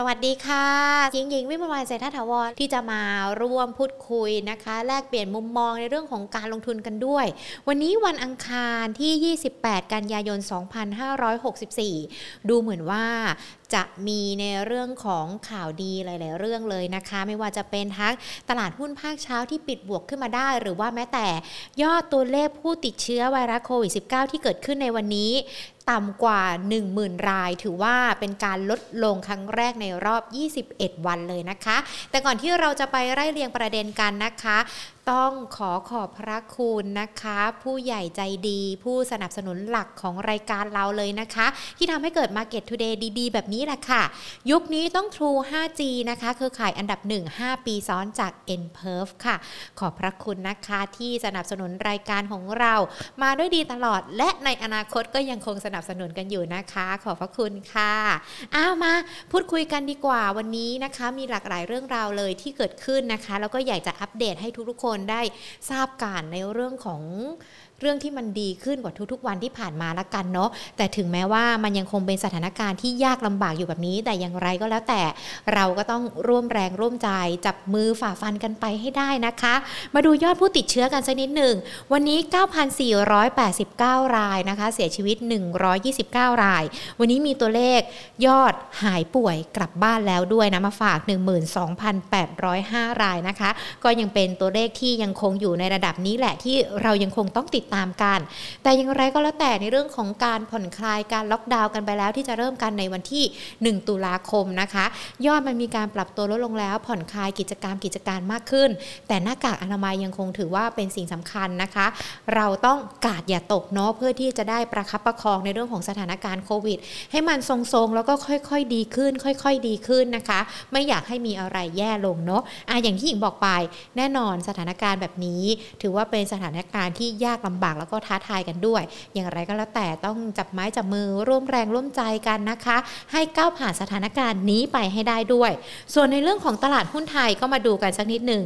สวัสดีค่ะหญิงวิมลวรรณเศรษฐถาวรที่จะมาร่วมพูดคุยนะคะแลกเปลี่ยนมุมมองในเรื่องของการลงทุนกันด้วยวันนี้วันอังคารที่28กันยายน2564ดูเหมือนว่าจะมีในเรื่องของข่าวดีหลายๆเรื่องเลยนะคะไม่ว่าจะเป็นทั้งตลาดหุ้นภาคเช้าที่ปิดบวกขึ้นมาได้หรือว่าแม้แต่ยอดตัวเลขผู้ติดเชื้อไวรัสโควิด -19 ที่เกิดขึ้นในวันนี้ต่ำกว่า 10,000 รายถือว่าเป็นการลดลงครั้งแรกในรอบ21วันเลยนะคะแต่ก่อนที่เราจะไปไล่เรียงประเด็นกันนะคะต้องขอบพระคุณนะคะผู้ใหญ่ใจดีผู้สนับสนุนหลักของรายการเราเลยนะคะที่ทำให้เกิด Market Today ดีๆแบบนี้แหละค่ะยุคนี้ต้อง True 5G นะคะเครือข่ายอันดับ 1 5 ปีซ้อนจาก Nperf ค่ะขอบพระคุณนะคะที่สนับสนุนรายการของเรามาด้วยดีตลอดและในอนาคตก็ยังคงสนับสนุนกันอยู่นะคะขอบพระคุณค่ะมาพูดคุยกันดีกว่าวันนี้นะคะมีหลากหลายเรื่องราวเลยที่เกิดขึ้นนะคะแล้วก็อยากจะอัปเดตให้ทุกๆคนได้ทราบการในเรื่องของเรื่องที่มันดีขึ้นกว่าทุกๆวันที่ผ่านมาละกันเนาะแต่ถึงแม้ว่ามันยังคงเป็นสถานการณ์ที่ยากลำบากอยู่แบบนี้แต่อย่างไรก็แล้วแต่เราก็ต้องร่วมแรงร่วมใจจับมือฝ่าฟันกันไปให้ได้นะคะมาดูยอดผู้ติดเชื้อกันสักนิดหนึ่งวันนี้ 9,489 รายนะคะเสียชีวิต129รายวันนี้มีตัวเลขยอดหายป่วยกลับบ้านแล้วด้วยนะมาฝาก 12,805 รายนะคะก็ยังเป็นตัวเลขที่ยังคงอยู่ในระดับนี้แหละที่เรายังคงต้องติดตามกันแต่อย่างไรก็แล้วแต่ในเรื่องของการผ่อนคลายการล็อกดาวน์กันไปแล้วที่จะเริ่มกันในวันที่1ตุลาคมนะคะยอดมันมีการปรับตัวลดลงแล้วผ่อนคลายกิจการมากขึ้นแต่หน้ากากอนามัยยังคงถือว่าเป็นสิ่งสำคัญนะคะเราต้องกาดอย่าตกเนาะเพื่อที่จะได้ประคับประคองในเรื่องของสถานการณ์โควิดให้มันทรงๆแล้วก็ค่อยๆดีขึ้นค่อยๆดีขึ้นนะคะไม่อยากให้มีอะไรแย่ลงเนาะอย่างที่หญิงบอกไปแน่นอนสถานการณ์แบบนี้ถือว่าเป็นสถานการณ์ที่ยากลำบากแล้วก็ท้าทายกันด้วยอย่างไรก็แล้วแต่ต้องจับไม้จับมือร่วมแรงร่วมใจกันนะคะให้ก้าวผ่านสถานการณ์นี้ไปให้ได้ด้วยส่วนในเรื่องของตลาดหุ้นไทยก็มาดูกันสักนิดนึง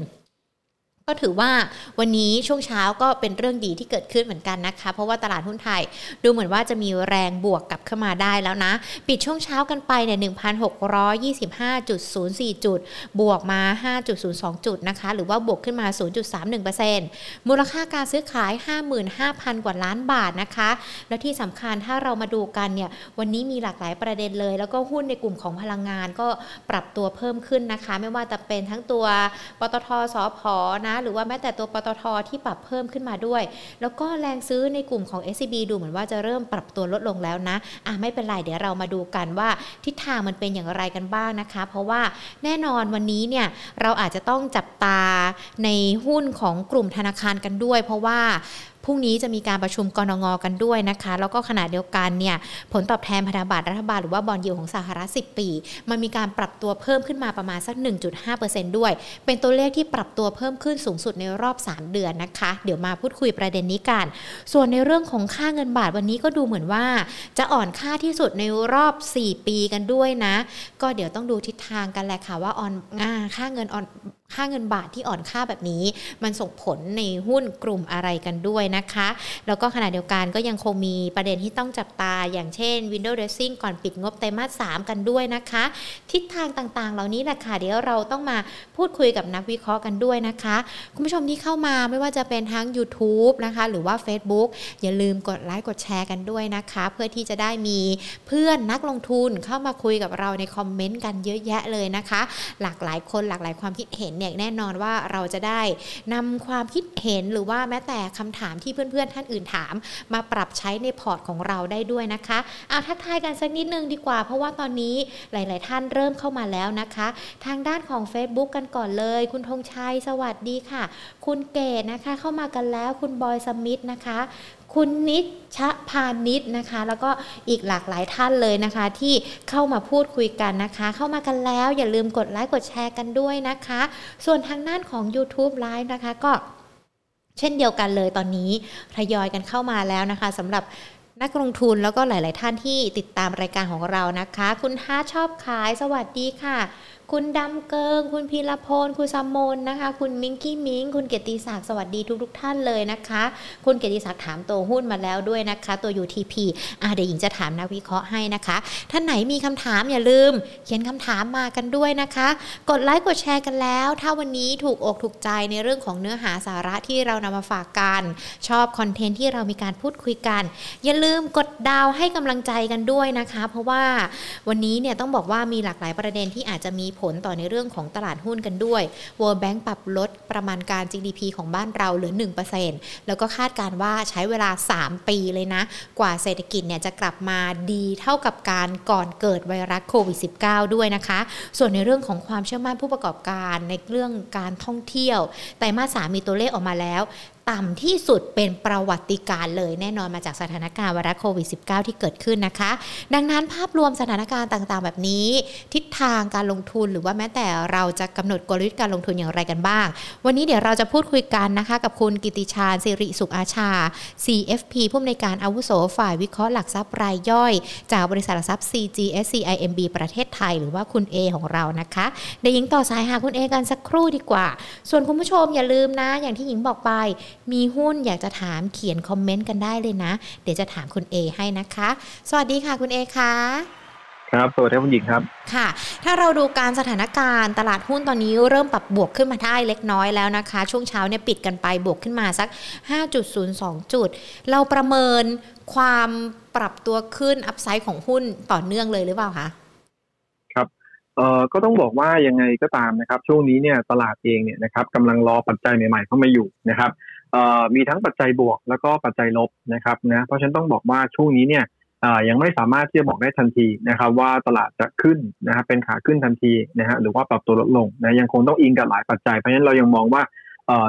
ก็ถือว่าวันนี้ช่วงเช้าก็เป็นเรื่องดีที่เกิดขึ้นเหมือนกันนะคะเพราะว่าตลาดหุ้นไทยดูเหมือนว่าจะมีแรงบวกกลับเข้ามาได้แล้วนะปิดช่วงเช้ากันไปเนี่ย 1,625.04 จุดบวกมา 5.02 จุดนะคะหรือว่าบวกขึ้นมา 0.31% มูลค่าการซื้อขาย 55,000 กว่าล้านบาทนะคะแล้วที่สำคัญถ้าเรามาดูกันเนี่ยวันนี้มีหลากหลายประเด็นเลยแล้วก็หุ้นในกลุ่มของพลังงานก็ปรับตัวเพิ่มขึ้นนะคะไม่ว่าจะเป็นทั้งตัวปตท.สผ.นะหรือว่าแม้แต่ตัวปตท.ที่ปรับเพิ่มขึ้นมาด้วยแล้วก็แรงซื้อในกลุ่มของ SCB ดูเหมือนว่าจะเริ่มปรับตัวลดลงแล้วนะไม่เป็นไรเดี๋ยวเรามาดูกันว่าทิศทางมันเป็นอย่างไรกันบ้างนะคะเพราะว่าแน่นอนวันนี้เนี่ยเราอาจจะต้องจับตาในหุ้นของกลุ่มธนาคารกันด้วยเพราะว่าพรุ่งนี้จะมีการประชุมกนง.กันด้วยนะคะแล้วก็ขณะเดียวกันเนี่ยผลตอบแทนพันธบัตรรัฐบาลหรือว่าบอนด์ยิลด์ของสหรัฐ10ปีมันมีการปรับตัวเพิ่มขึ้นมาประมาณสัก 1.5% ด้วยเป็นตัวเลขที่ปรับตัวเพิ่มขึ้นสูงสุดในรอบ3เดือนนะคะเดี๋ยวมาพูดคุยประเด็นนี้กันส่วนในเรื่องของค่าเงินบาทวันนี้ก็ดูเหมือนว่าจะอ่อนค่าที่สุดในรอบ4ปีกันด้วยนะก็เดี๋ยวต้องดูทิศทางกันแหละค่ะว่าค่าเงินบาทที่อ่อนค่าแบบนี้มันส่งผลในหุ้นกลุ่มอะไรกันด้วยนะคะแล้วก็ขณะเดียวกันก็ยังคงมีประเด็นที่ต้องจับตาอย่างเช่น Window Dressing ก่อนปิดงบไตรมาส 3กันด้วยนะคะทิศทางต่างๆเหล่านี้แหละค่ะเดี๋ยวเราต้องมาพูดคุยกับนักวิเคราะห์กันด้วยนะคะคุณผู้ชมที่เข้ามาไม่ว่าจะเป็นทั้ง YouTube นะคะหรือว่า Facebook อย่าลืมกดไลค์กดแชร์กันด้วยนะคะเพื่อที่จะได้มีเพื่อนนักลงทุนเข้ามาคุยกับเราในคอมเมนต์กันเยอะแยะเลยนะคะหลากหลายคนหลากหลายความคิดเห็นแน่นอนว่าเราจะได้นำความคิดเห็นหรือว่าแม้แต่คำถามที่เพื่อนๆท่านอื่นถามมาปรับใช้ในพอร์ตของเราได้ด้วยนะคะทักทายกันสักนิดนึงดีกว่าเพราะว่าตอนนี้หลายๆท่านเริ่มเข้ามาแล้วนะคะทางด้านของ Facebook กันก่อนเลยคุณธงชัยสวัสดีค่ะคุณเกศนะคะเข้ามากันแล้วคุณบอยสมิธนะคะคุณนิชพานิชนะคะแล้วก็อีกหลากหลายท่านเลยนะคะที่เข้ามาพูดคุยกันนะคะเข้ามากันแล้วอย่าลืมกดไลค์กดแชร์กันด้วยนะคะส่วนทางด้านของ YouTube Live นะคะก็เช่นเดียวกันเลยตอนนี้ทยอยกันเข้ามาแล้วนะคะสำหรับนักลงทุนแล้วก็หลายๆท่านที่ติดตามรายการของเรานะคะคุณฮาชอบขายสวัสดีค่ะ คุณดำเกิงคุณพีรพลคุณสมนนะคะคุณมิงกี้มิงคุณเกียรติศักดิ์สวัสดีทุกๆท่านเลยนะคะคุณเกียรติศักดิ์ถามตัวหุ้นมาแล้วด้วยนะคะตัว UTP เดี๋ยวหญิงจะถามนักวิเคราะห์ให้นะคะท่านไหนมีคำถามอย่าลืมเขียนคำถามมากันด้วยนะคะกดไลค์กดแชร์กันแล้วถ้าวันนี้ถูกอกถูกใจในเรื่องของเนื้อหาสาระที่เรานำมาฝากกันชอบคอนเทนต์ที่เรามีการพูดคุยกันอย่าลืมกดดาวให้กำลังใจกันด้วยนะคะเพราะว่าวันนี้เนี่ยต้องบอกว่ามีหลากหลายประเด็นที่อาจจะมีผลต่อในเรื่องของตลาดหุ้นกันด้วย World Bank ปรับลดประมาณการ GDP ของบ้านเราเหลือ 1% แล้วก็คาดการว่าใช้เวลา3ปีเลยนะกว่าเศรษฐกิจเนี่ยจะกลับมาดีเท่ากับการก่อนเกิดไวรัสโควิด -19 ด้วยนะคะส่วนในเรื่องของความเชื่อมั่นผู้ประกอบการในเรื่องการท่องเที่ยวไตรมาส 3มีตัวเลขออกมาแล้วต่ำที่สุดเป็นประวัติการณ์เลยแน่นอนมาจากสถานการณ์ไวรัสโควิด -19 ที่เกิดขึ้นนะคะดังนั้นภาพรวมสถานการณ์ต่างๆแบบนี้ทิศทางการลงทุนหรือว่าแม้แต่เราจะกำหนดกลยุทธ์การลงทุนอย่างไรกันบ้างวันนี้เดี๋ยวเราจะพูดคุยกันนะคะกับคุณกิติชาญสิริสุขอาชา CFP ผู้อำนวยการอาวุโสฝ่ายวิเคราะห์หลักทรัพย์รายย่อยจากบริษัทหลักทรัพย์ CGS-CIMB ประเทศไทยหรือว่าคุณ A ของเรานะคะเดี๋ยวหญิงต่อสายหาคุณ A กันสักครู่ดีกว่าส่วนคุณผู้ชมอย่าลืมนะอย่างที่หญิงบอกไปมีหุ้นอยากจะถามเขียนคอมเมนต์กันได้เลยนะเดี๋ยวจะถามคุณ A ให้นะคะสวัสดีค่ะคุณ A ค่ะครับสวัสดีคุณหญิงครับค่ะถ้าเราดูการสถานการณ์ตลาดหุ้นตอนนี้เริ่มปรับบวกขึ้นมาได้เล็กน้อยแล้วนะคะช่วงเช้าเนี่ยปิดกันไปบวกขึ้นมาสัก 5.02 จุดเราประเมินความปรับตัวขึ้นอัพไซด์ของหุ้นต่อเนื่องเลยหรือเปล่าคะครับก็ต้องบอกว่ายังไงก็ตามนะครับช่วงนี้เนี่ยตลาดเองเนี่ยนะครับกำลังรอปัจจัยใหม่ๆเข้ามาอยู่นะครับมีทั้งปัจจัยบวกแล้วก็ปัจจัยลบนะครับนะเพราะฉะนั้นต้องบอกว่าช่วงนี้เนี่ยยังไม่สามารถที่จะบอกได้ทันทีนะครับว่าตลาดจะขึ้นนะครับเป็นขาขึ้นทันทีนะฮะหรือว่าปรับตัวลดลงนะยังคงต้องอิงกับหลายปัจจัยเพราะฉะนั้นเรายังมองว่า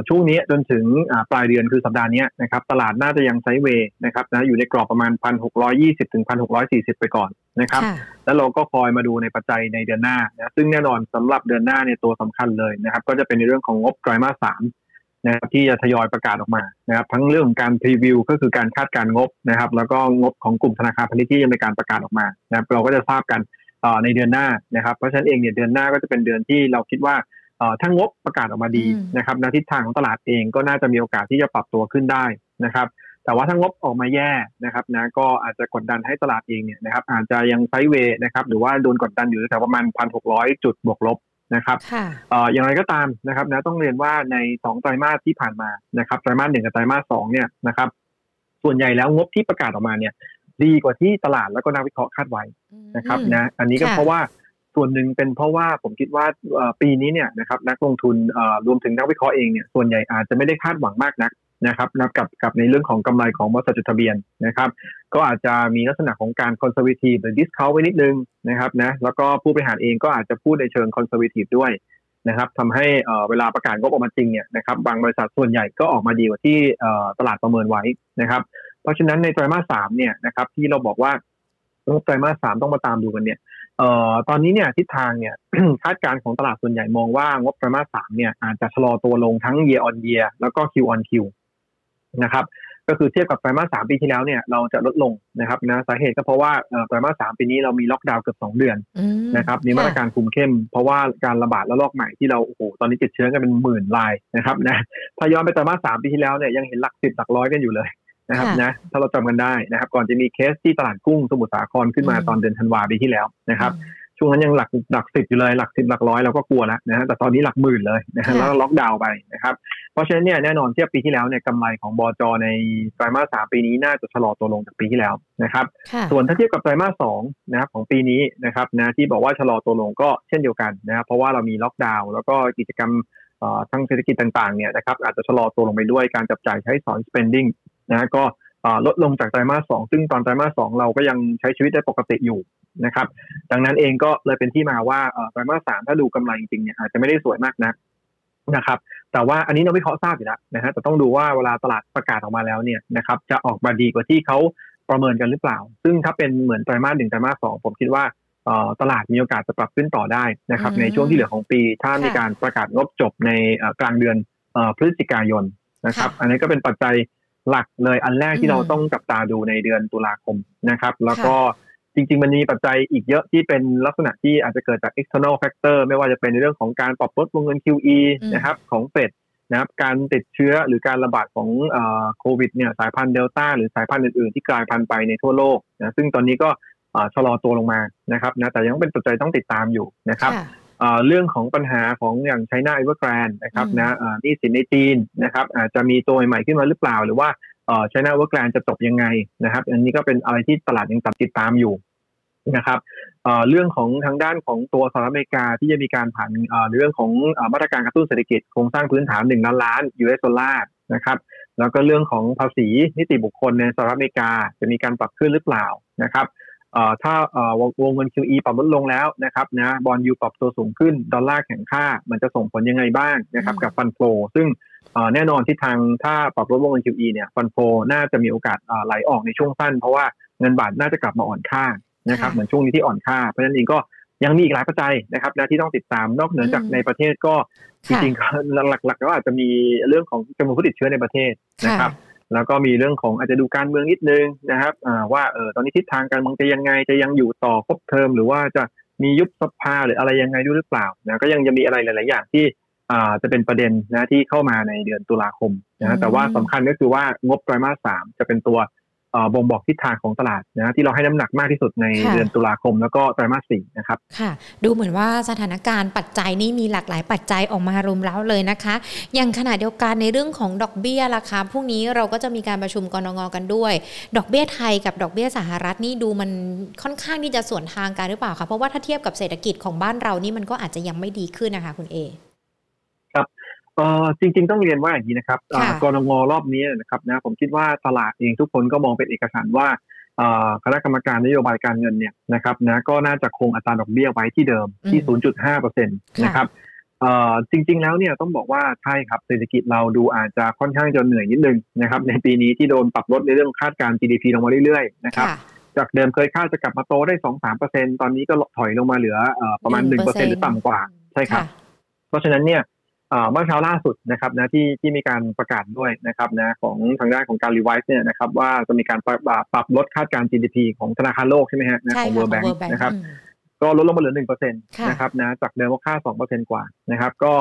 ช่วงนี้จนถึงปลายเดือนคือสัปดาห์นี้นะครับตลาดน่าจะยังไซด์เวย์นะครับนะอยู่ในกรอบประมาณ 1,620 ถึง 1,640 ไปก่อนนะครับแล้วเราก็คอยมาดูในปัจจัยในเดือนหน้านะซึ่งแน่นอนสำหรับเดือนหน้าเนี่ยตัวสำคัญเลยนะครับก็จะเป็นในเรื่องของงบไตรมาส 3นะครับที่จะทยอยประกาศออกมานะครับทั้งเรื่องของการพรีวิวก็คือการคาดการงบนะครับแล้วก็งบของกลุ่มธนาคารพาณิชย์ที่จะมีการประกาศออกมานะครับเราก็จะทราบกันในเดือนหน้านะครับเพราะฉะนั้นเองเนี่ยเดือนหน้าก็จะเป็นเดือนที่เราคิดว่าถ้างบประกาศออกมาดีนะครับทิศทางของตลาดเองก็น่าจะมีโอกาสที่จะปรับตัวขึ้นได้นะครับแต่ว่าถ้างบออกมาแย่นะครับนะก็อาจจะกดดันให้ตลาดเองเนี่ยนะครับอาจจะยังไซด์เวย์นะครับหรือว่าโดนกดดันอยู่แถวประมาณ 1,600 จุดบวกลบนะครับอย่างไรก็ตามนะครับนะต้องเรียนว่าใน2ไตรมาสที่ผ่านมานะครับไตรมาส1กับไตรมาส2เนี่ยนะครับส่วนใหญ่แล้วงบที่ประกาศออกมาเนี่ยดีกว่าที่ตลาดแล้วก็นักวิเคราะห์คาดไว้นะครับนะอันนี้ก็เพราะว่าส่วนหนึ่งเป็นเพราะว่าผมคิดว่าปีนี้เนี่ยนะครับนักลงทุนรวมถึงนักวิเคราะห์เองเนี่ยส่วนใหญ่อาจจะไม่ได้คาดหวังมากนักนะครับนับกับในเรื่องของกำไรของบริษัทจดทะเบียนนะครับก็อาจจะมีลักษณะของการ conservative หรือ discount ไว้นิดนึงนะครับนะแล้วก็ผู้บริหารเองก็อาจจะพูดในเชิง conservative ด้วยนะครับทำให้เวลาประกาศงบออกมาจริงเนี่ยนะครับบางบริษัทส่วนใหญ่ก็ออกมาดีกว่าที่ตลาดประเมินไว้นะครับเพราะฉะนั้นในไตรมาส 3เนี่ยนะครับที่เราบอกว่าไตรมาส 3ต้องมาตามดูกันเนี่ยตอนนี้เนี่ยทิศทางเนี่ย คาดการณ์ของตลาดส่วนใหญ่มองว่างบไตรมาส 3เนี่ยอาจจะชะลอตัวลงทั้ง year on year แล้วก็ Q on Qนะครับก็คือเทียบกับไตรมาส3ปีที่แล้วเนี่ยเราจะลดลงนะครับนะสาเหตุก็เพราะว่าไตรมาส3ปีนี้เรามีล็อกดาวน์เกือบ2เดือนนะครับมีมาตรการคุมเข้มเพราะว่าการระบาดระลอกใหม่ที่เราโอ้โหตอนนี้ติดเชื้อกันเป็นหมื่นรายนะครับนะถ้าย้อนไปไตรมาส3ปีที่แล้วเนี่ยยังเห็นหลัก10หลักร้อยกันอยู่เลยนะครับนะถ้าเราจำกันได้นะครับก่อนจะมีเคสที่ตลาดกุ้งสมุทรสาครขึ้นมาตอนเดือนธันวาคมปีที่แล้วนะครับช่วงนั้นยังหลัก10อยู่เลยหลัก10หลักร้อยเราก็กลัวแล้วนะฮะแต่ตอนนี้หลักหมื่นเลยนะฮะแล้วล็อกดาวน์ไปนะครับเพราะฉะนั้นเนี่ยแน่นอนเทียบปีที่แล้วเนี่ยกำไรของบจ.ในไตรมาส3ปีนี้น่าจะชะลอตัวลงจากปีที่แล้วนะครับส่วนถ้าเทียบกับไตรมาส2นะครับของปีนี้นะครับนะที่บอกว่าชะลอตัวลงก็เช่นเดียวกันนะครับเพราะว่าเรามีล็อกดาวน์แล้วก็กิจกรรมทั้งเศรษฐกิจต่างๆเนี่ยนะครับอาจจะชะลอตัวลงไปด้วยการจับจ่ายใช้สอย spending นะก็ลดลงจากไตรมาส2ซึ่งตอนไตรมาส2เราก็ยังใช้ชีวิตได้ปกติอยู่นะครับดังนั้นเองก็เลยเป็นที่มาว่าไตรมาส3ถ้าดูกำไรจริงๆเนี่ยอาจจะไม่ได้สวยมากนักนะครับแต่ว่าอันนี้เราวิเคราะห์ทราบอยู่แล้วนะฮะแต่ต้องดูว่าเวลาตลาดประกาศออกมาแล้วเนี่ยนะครับจะออกมาดีกว่าที่เขาประเมินกันหรือเปล่าซึ่งถ้าเป็นเหมือนไตรมาส1ไตรมาส2ผมคิดว่าตลาดมีโอกาสจะปรับขึ้นต่อได้นะครับในช่วงที่เหลือของปีถ้ามีการประกาศงบจบในกลางเดือนพฤศจิกายนนะครับอันนี้ก็เป็นปัจจัยหลักเลยอันแรกที่เราต้องจับตาดูในเดือนตุลาคมนะครับแล้วก็ จริงๆมันมีปัจจัยอีกเยอะที่เป็นลักษณะที่อาจจะเกิดจาก external factor ไม่ว่าจะเป็นในเรื่องของการปรับลดวงเงิน QE นะครับของเฟดนะครับการติดเชื้อหรือการระบาดของโควิดเนี่ยสายพันธุ์เดลต้าหรือสายพันธุ์อื่นๆที่กลายพันธุ์ไปในทั่วโลกนะซึ่งตอนนี้ก็ชะลอตัวลงมานะครับนะแต่ยังเป็นปัจจัยต้องติดตามอยู่นะครับเรื่องของปัญหาของอย่าง China Evergrande นะครับนะนี่สินในจีนนะครับอาจจะมีตัวใหม่ขึ้นมาหรือเปล่าหรือว่าChina Evergrande จะจบยังไงนะครับอันนี้ก็เป็นอะไรที่ตลาดยังติดตามอยู่นะครับเรื่องของทางด้านของตัวสหรัฐอเมริกาที่จะมีการผ่านเรื่องของมาตรการกระตุ้นเศรษฐกิจโครงสร้างพื้นฐาน1ล้านล้าน US ดอลลาร์นะครับแล้วก็เรื่องของภาษีนิติบุคคลในสหรัฐอเมริกาจะมีการปรับขึ้นหรือเปล่านะครับถ้าวงเงิน QE ปรับลดลงแล้วนะครับนะบอนด์ยูปรับตัวสูงขึ้นดอลลาร์แข็งค่ามันจะส่งผลยังไงบ้างนะครับกับฟันโฟลซึ่งแน่นอนที่ทางถ้าปรับลดวงเงิน QE เนี่ยฟันโฟลน่าจะมีโอกาสไหลออกในช่วงสั้นเพราะว่าเงินบาทน่าจะกลับมาอ่อนค่านะครับเหมือนช่วงนี้ที่อ่อนค่าเพราะฉะนั้นเองก็ยังมีอีกหลายปัจจัยนะครับนะที่ต้องติดตามนอกเหนือจากในประเทศก็จริงๆหลักๆก็อาจจะมีเรื่องของจำนวนผู้ติดเชื้อในประเทศนะครับแล้วก็มีเรื่องของอาจจะดูการเมืองนิดนึงนะครับว่าตอนนี้ทิศทางการเมืองจะยังไงจะยังอยู่ต่อครบเทอมหรือว่าจะมียุบสภาหรืออะไรยังไงด้วยหรือเปล่านะก็ยังจะมีอะไรหลายๆอย่างที่จะเป็นประเด็นนะที่เข้ามาในเดือนตุลาคมนะแต่ว่าสำคัญก็คือว่างบไตรมาส3จะเป็นตัวบ่งบอกทิศทางของตลาดนะที่เราให้น้ำหนักมากที่สุดในเดือนตุลาคมแล้วก็ไตรมาส4นะครับค่ะดูเหมือนว่าสถานการณ์ปัจจัยนี่มีหลากหลายปัจจัยออกมารุมเร้าเลยนะคะอย่างขณะเดียวกันในเรื่องของดอกเบี้ยราคาพรุ่งนี้เราก็จะมีการประชุมกนง.กันด้วยดอกเบี้ยไทยกับดอกเบี้ยสหรัฐนี่ดูมันค่อนข้างที่จะสวนทางกันหรือเปล่าคะเพราะว่าถ้าเทียบกับเศรษฐกิจของบ้านเรานี่มันก็อาจจะยังไม่ดีขึ้นนะคะคุณเอครับจริงๆต้องเรียนว่าอย่างนี้นะครับกนง.รอบนี้นะครับนะผมคิดว่าตลาดเองทุกคนก็มองเป็นเอกฉันท์ว่าคณะกรรมการนโยบายการเงินเนี่ยนะครับนะก็น่าจะคงอัตราดอกเบี้ยไว้ที่เดิมที่ 0.5% นะครับจริงๆแล้วเนี่ยต้องบอกว่าใช่ครับเศรษฐกิจเราดูอาจจะค่อนข้างจะเหนื่อยนิดนึงนะครับในปีนี้ที่โดนปรับลดในเรื่องคาดการณ์ GDP ลงมาเรื่อยๆนะครับจากเดิมเคยคาดจะกลับมาโตได้ 2-3% ตอนนี้ก็ถอยลงมาเหลือประมาณ 1% หรือต่ำกว่าใช่ครับเพราะฉะนั้นเนี่ยเมื่อเช้าล่าสุดนะครับนะที่มีการประกาศด้วยนะครับนะของทางด้านของการรีไวซ์เนี่ยนะครับว่าจะมีการปรับลดคาดการ GDP ของธนาคารโลกใช่ไหมฮะของ World Bank นะครับก็ลดลงมาเหลือ 1% นะครับนะจากเดิมว่าค่า 2% กว่านะครับก็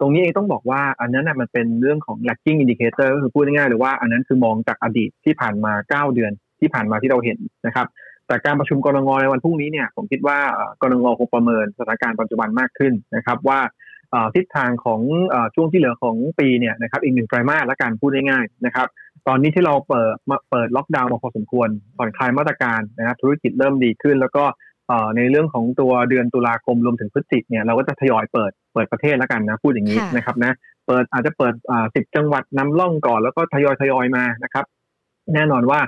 ตรงนี้เองต้องบอกว่าอันนั้นน่ะมันเป็นเรื่องของ lagging indicator ก็คือพูดง่ายๆหรือว่าอันนั้นคือมองจากอดีตที่ผ่านมา9เดือนที่ผ่านมาที่เราเห็นนะครับแต่การประชุมกนง.ในวันพรุ่งนี้เนี่ยผมคิดว่ากนง.คงประเมินสถานการณ์ปัจจุบันมากขึ้นนะครับว่าทิศทางของช่วงที่เหลือของปีเนี่ยนะครับอีก1ไตรมาสละกันพูดง่ายๆนะครับตอนนี้ที่เราเปิดล็อกดาวน์มาพอสมควรผ่อนคลายมาตรการนะครับธุรกิจเริ่มดีขึ้นแล้วก็ในเรื่องของตัวเดือนตุลาคมรวมถึงพฤศจิกเนี่ยเราก็จะทยอยเปิดประเทศละกันนะพูดอย่างนี้นะครับนะเปิดอาจจะเปิด10จังหวัดนำล่องก่อนแล้วก็ทยอยมานะครับแน่นอนว่า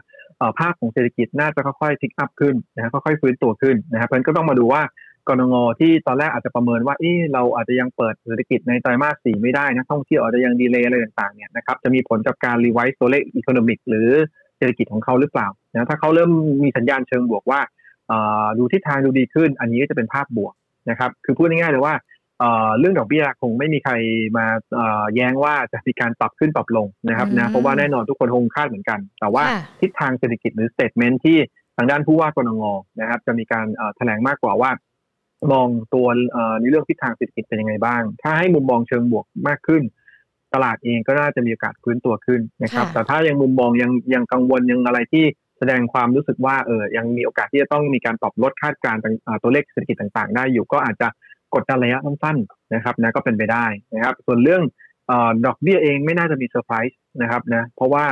ภาพของเศรษฐกิจน่าจะค่อยๆพลิกอัพขึ้นนะค่อยๆฟื้นตัวขึ้นนะครับเพราะฉะนั้นก็ต้องมาดูว่ากนง.ที่ตอนแรกอาจจะประเมินว่าเราอาจจะยังเปิดเศรษฐกิจในไตรมาส4ไม่ได้นะท่องเที่ยวอาจจะยังดีเลย์อะไรต่างๆเนี่ยนะครับจะมีผลกับการรีไวซ์ตัวเลขอีโคโนมิกหรือเศรษฐกิจของเขาหรือเปล่านะถ้าเขาเริ่มมีสัญญาณเชิงบวกว่าดูทิศทางดูดีขึ้นอันนี้ก็จะเป็นภาพบวกนะครับคือพูดง่ายๆเลยว่าเรื่องดอกเบี้ยคงไม่มีใครมาแย้งว่าจะมีการปรับขึ้นปรับลงนะครับนะเพราะว่าแน่นอนทุกคนคงคาดเหมือนกันแต่ว่าทิศทางเศรษฐกิจหรือสเตทเมนต์ที่ทางด้านผู้ว่ากนง.นะครับจะมีการแถลงมากกว่าว่ามองตัวในเรื่องทิศทางเศรษฐกิจเป็นยังไงบ้างถ้าให้มุมมองเชิงบวกมากขึ้นตลาดเองก็น่าจะมีโอกาสฟื้นตัวขึ้นนะครับแต่ถ้ายังมุมมองยังกังวลยังอะไรที่แสดงความรู้สึกว่ายังมีโอกาสที่จะต้องมีการปรับลดคาดการณ์ตัวเลขเศรษฐกิจต่างๆได้อยู่ก็อาจจะกดดันระยะสั้นๆนะครับนะก็เป็นไปได้นะครับส่วนเรื่องดอกเบี้ยเองไม่น่าจะมีเซอร์ไพรส์นะครับนะเพราะว่า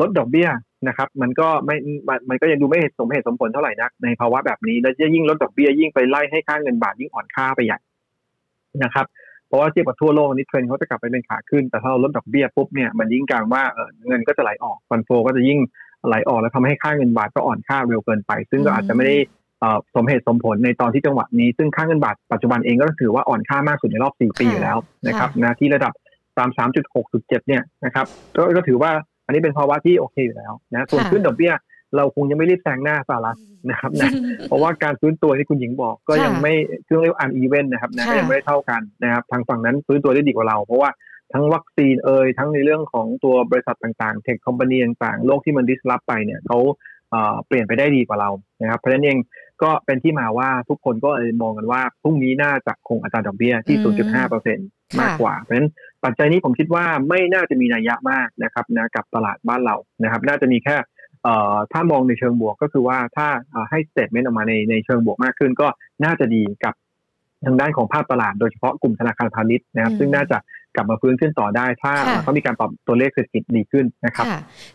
ลดดอกเบี้ยนะครับมันก็ยังดูไม่สมเหตุสมผลเท่าไหร่นักในภาวะแบบนี้และยิ่งลดดอกเบี้ยยิ่งไปไล่ให้ค่าเงินบาทยิ่งอ่อนค่าไปใหญ่นะครับเพราะว่าเทียบกับทั่วโลกนี้เทรนด์เขาจะกลับไปเป็นขาขึ้นแต่ถ้าลดดอกเบี้ยปุ๊บเนี่ยมันยิ่งกลางว่าเงินก็จะไหลออกฟันโฟก็จะยิ่งไหลออกแล้วทำให้ค่าเงินบาทก็อ่อนค่าเร็วเกินไปซึ่งก็อาจจะไม่ได้สมเหตุสมผลในตอนที่จังหวะนี้ซึ่งค่าเงินบาทปัจจุบันเองก็ถือว่าอ่อนค่ามากสุดในรอบ4ปีอยู่แล้วนะครับนะที่ระดับ 33.6-7 เนี่ยนะครับก็ถือว่าอันนี้เป็นภาวะที่โอเคอยู่แล้วนะส่วนขึ้นดอกเบี้ยเราคงยังไม่รีบแซงหน้าสหรัฐนะครับนะเพราะว่าการฟื้นตัวที่คุณหญิงบอกก็ยังไม่เรื่องเรียกว่า uneven นะครับนะยังไม่ได้เท่ากันนะครับทางฝั่งนั้นฟื้นตัวได้ดีกว่าเราเพราะว่าทั้งวัคซีนทั้งในเรื่องของตัวบริษัทต่างๆเทคคอมพานีต่างๆโลกที่มันดิสรัปไปเนี่ยเขา เปลี่ยนไปได้ดีกว่าเรานะครับเพราะฉะนั้นเองก็เป็นที่มาว่าทุกคนก็เลยมองกันว่าพรุ่งนี้น่าจะคงอัตราดอกเบี้ยที่ 0.5% มากกว่าเพราะฉะนั้นปัจจัยนี้ผมคิดว่าไม่น่าจะมีนัยยะมากนะครับนะกับตลาดบ้านเรานะครับน่าจะมีแค่ถ้ามองในเชิงบวกก็คือว่าถ้าให้สเตทเมนต์ออกมาในเชิงบวกมากขึ้นก็น่าจะดีกับทางด้านของภาพตลาดโดยเฉพาะกลุ่มธนาคารพาณิชย์นะครับซึ่งน่าจะกลับมาฟื้นขึ้นต่อได้ถ้าเขามีการปรับตัวเลขเศรษฐกิจดีขึ้นนะครับ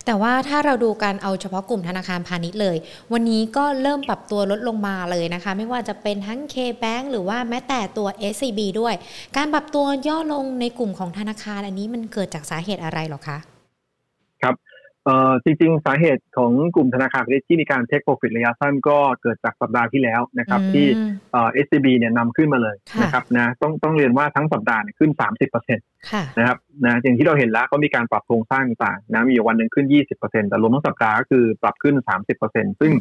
แต่ว่าถ้าเราดูการเอาเฉพาะกลุ่มธนาคารพาณิชย์เลยวันนี้ก็เริ่มปรับตัวลดลงมาเลยนะคะไม่ว่าจะเป็นทั้ง K-Bank หรือว่าแม้แต่ตัว SCB ด้วยการปรับตัวย่อลงในกลุ่มของธนาคารอันนี้มันเกิดจากสาเหตุอะไรหรอคะครับจริงๆสาเหตุของกลุ่มธนาคารพาณิชย์ที่มีการเทคโปรฟิตระยะสั้นก็เกิดจากสัปดาห์ที่แล้วนะครับที่SCB เนี่ยนำขึ้นมาเลยนะครับนะต้องเรียนว่าทั้งสัปดาห์เนี่ยขึ้น 30% นะครับนะอย่างที่เราเห็นแล้วก็มีการปรับโครงสร้างต่างๆนะมีอยู่วันนึงขึ้น 20% แต่รวมทั้งสัปดาห์ก็คือปรับขึ้น 30% ซึ่ง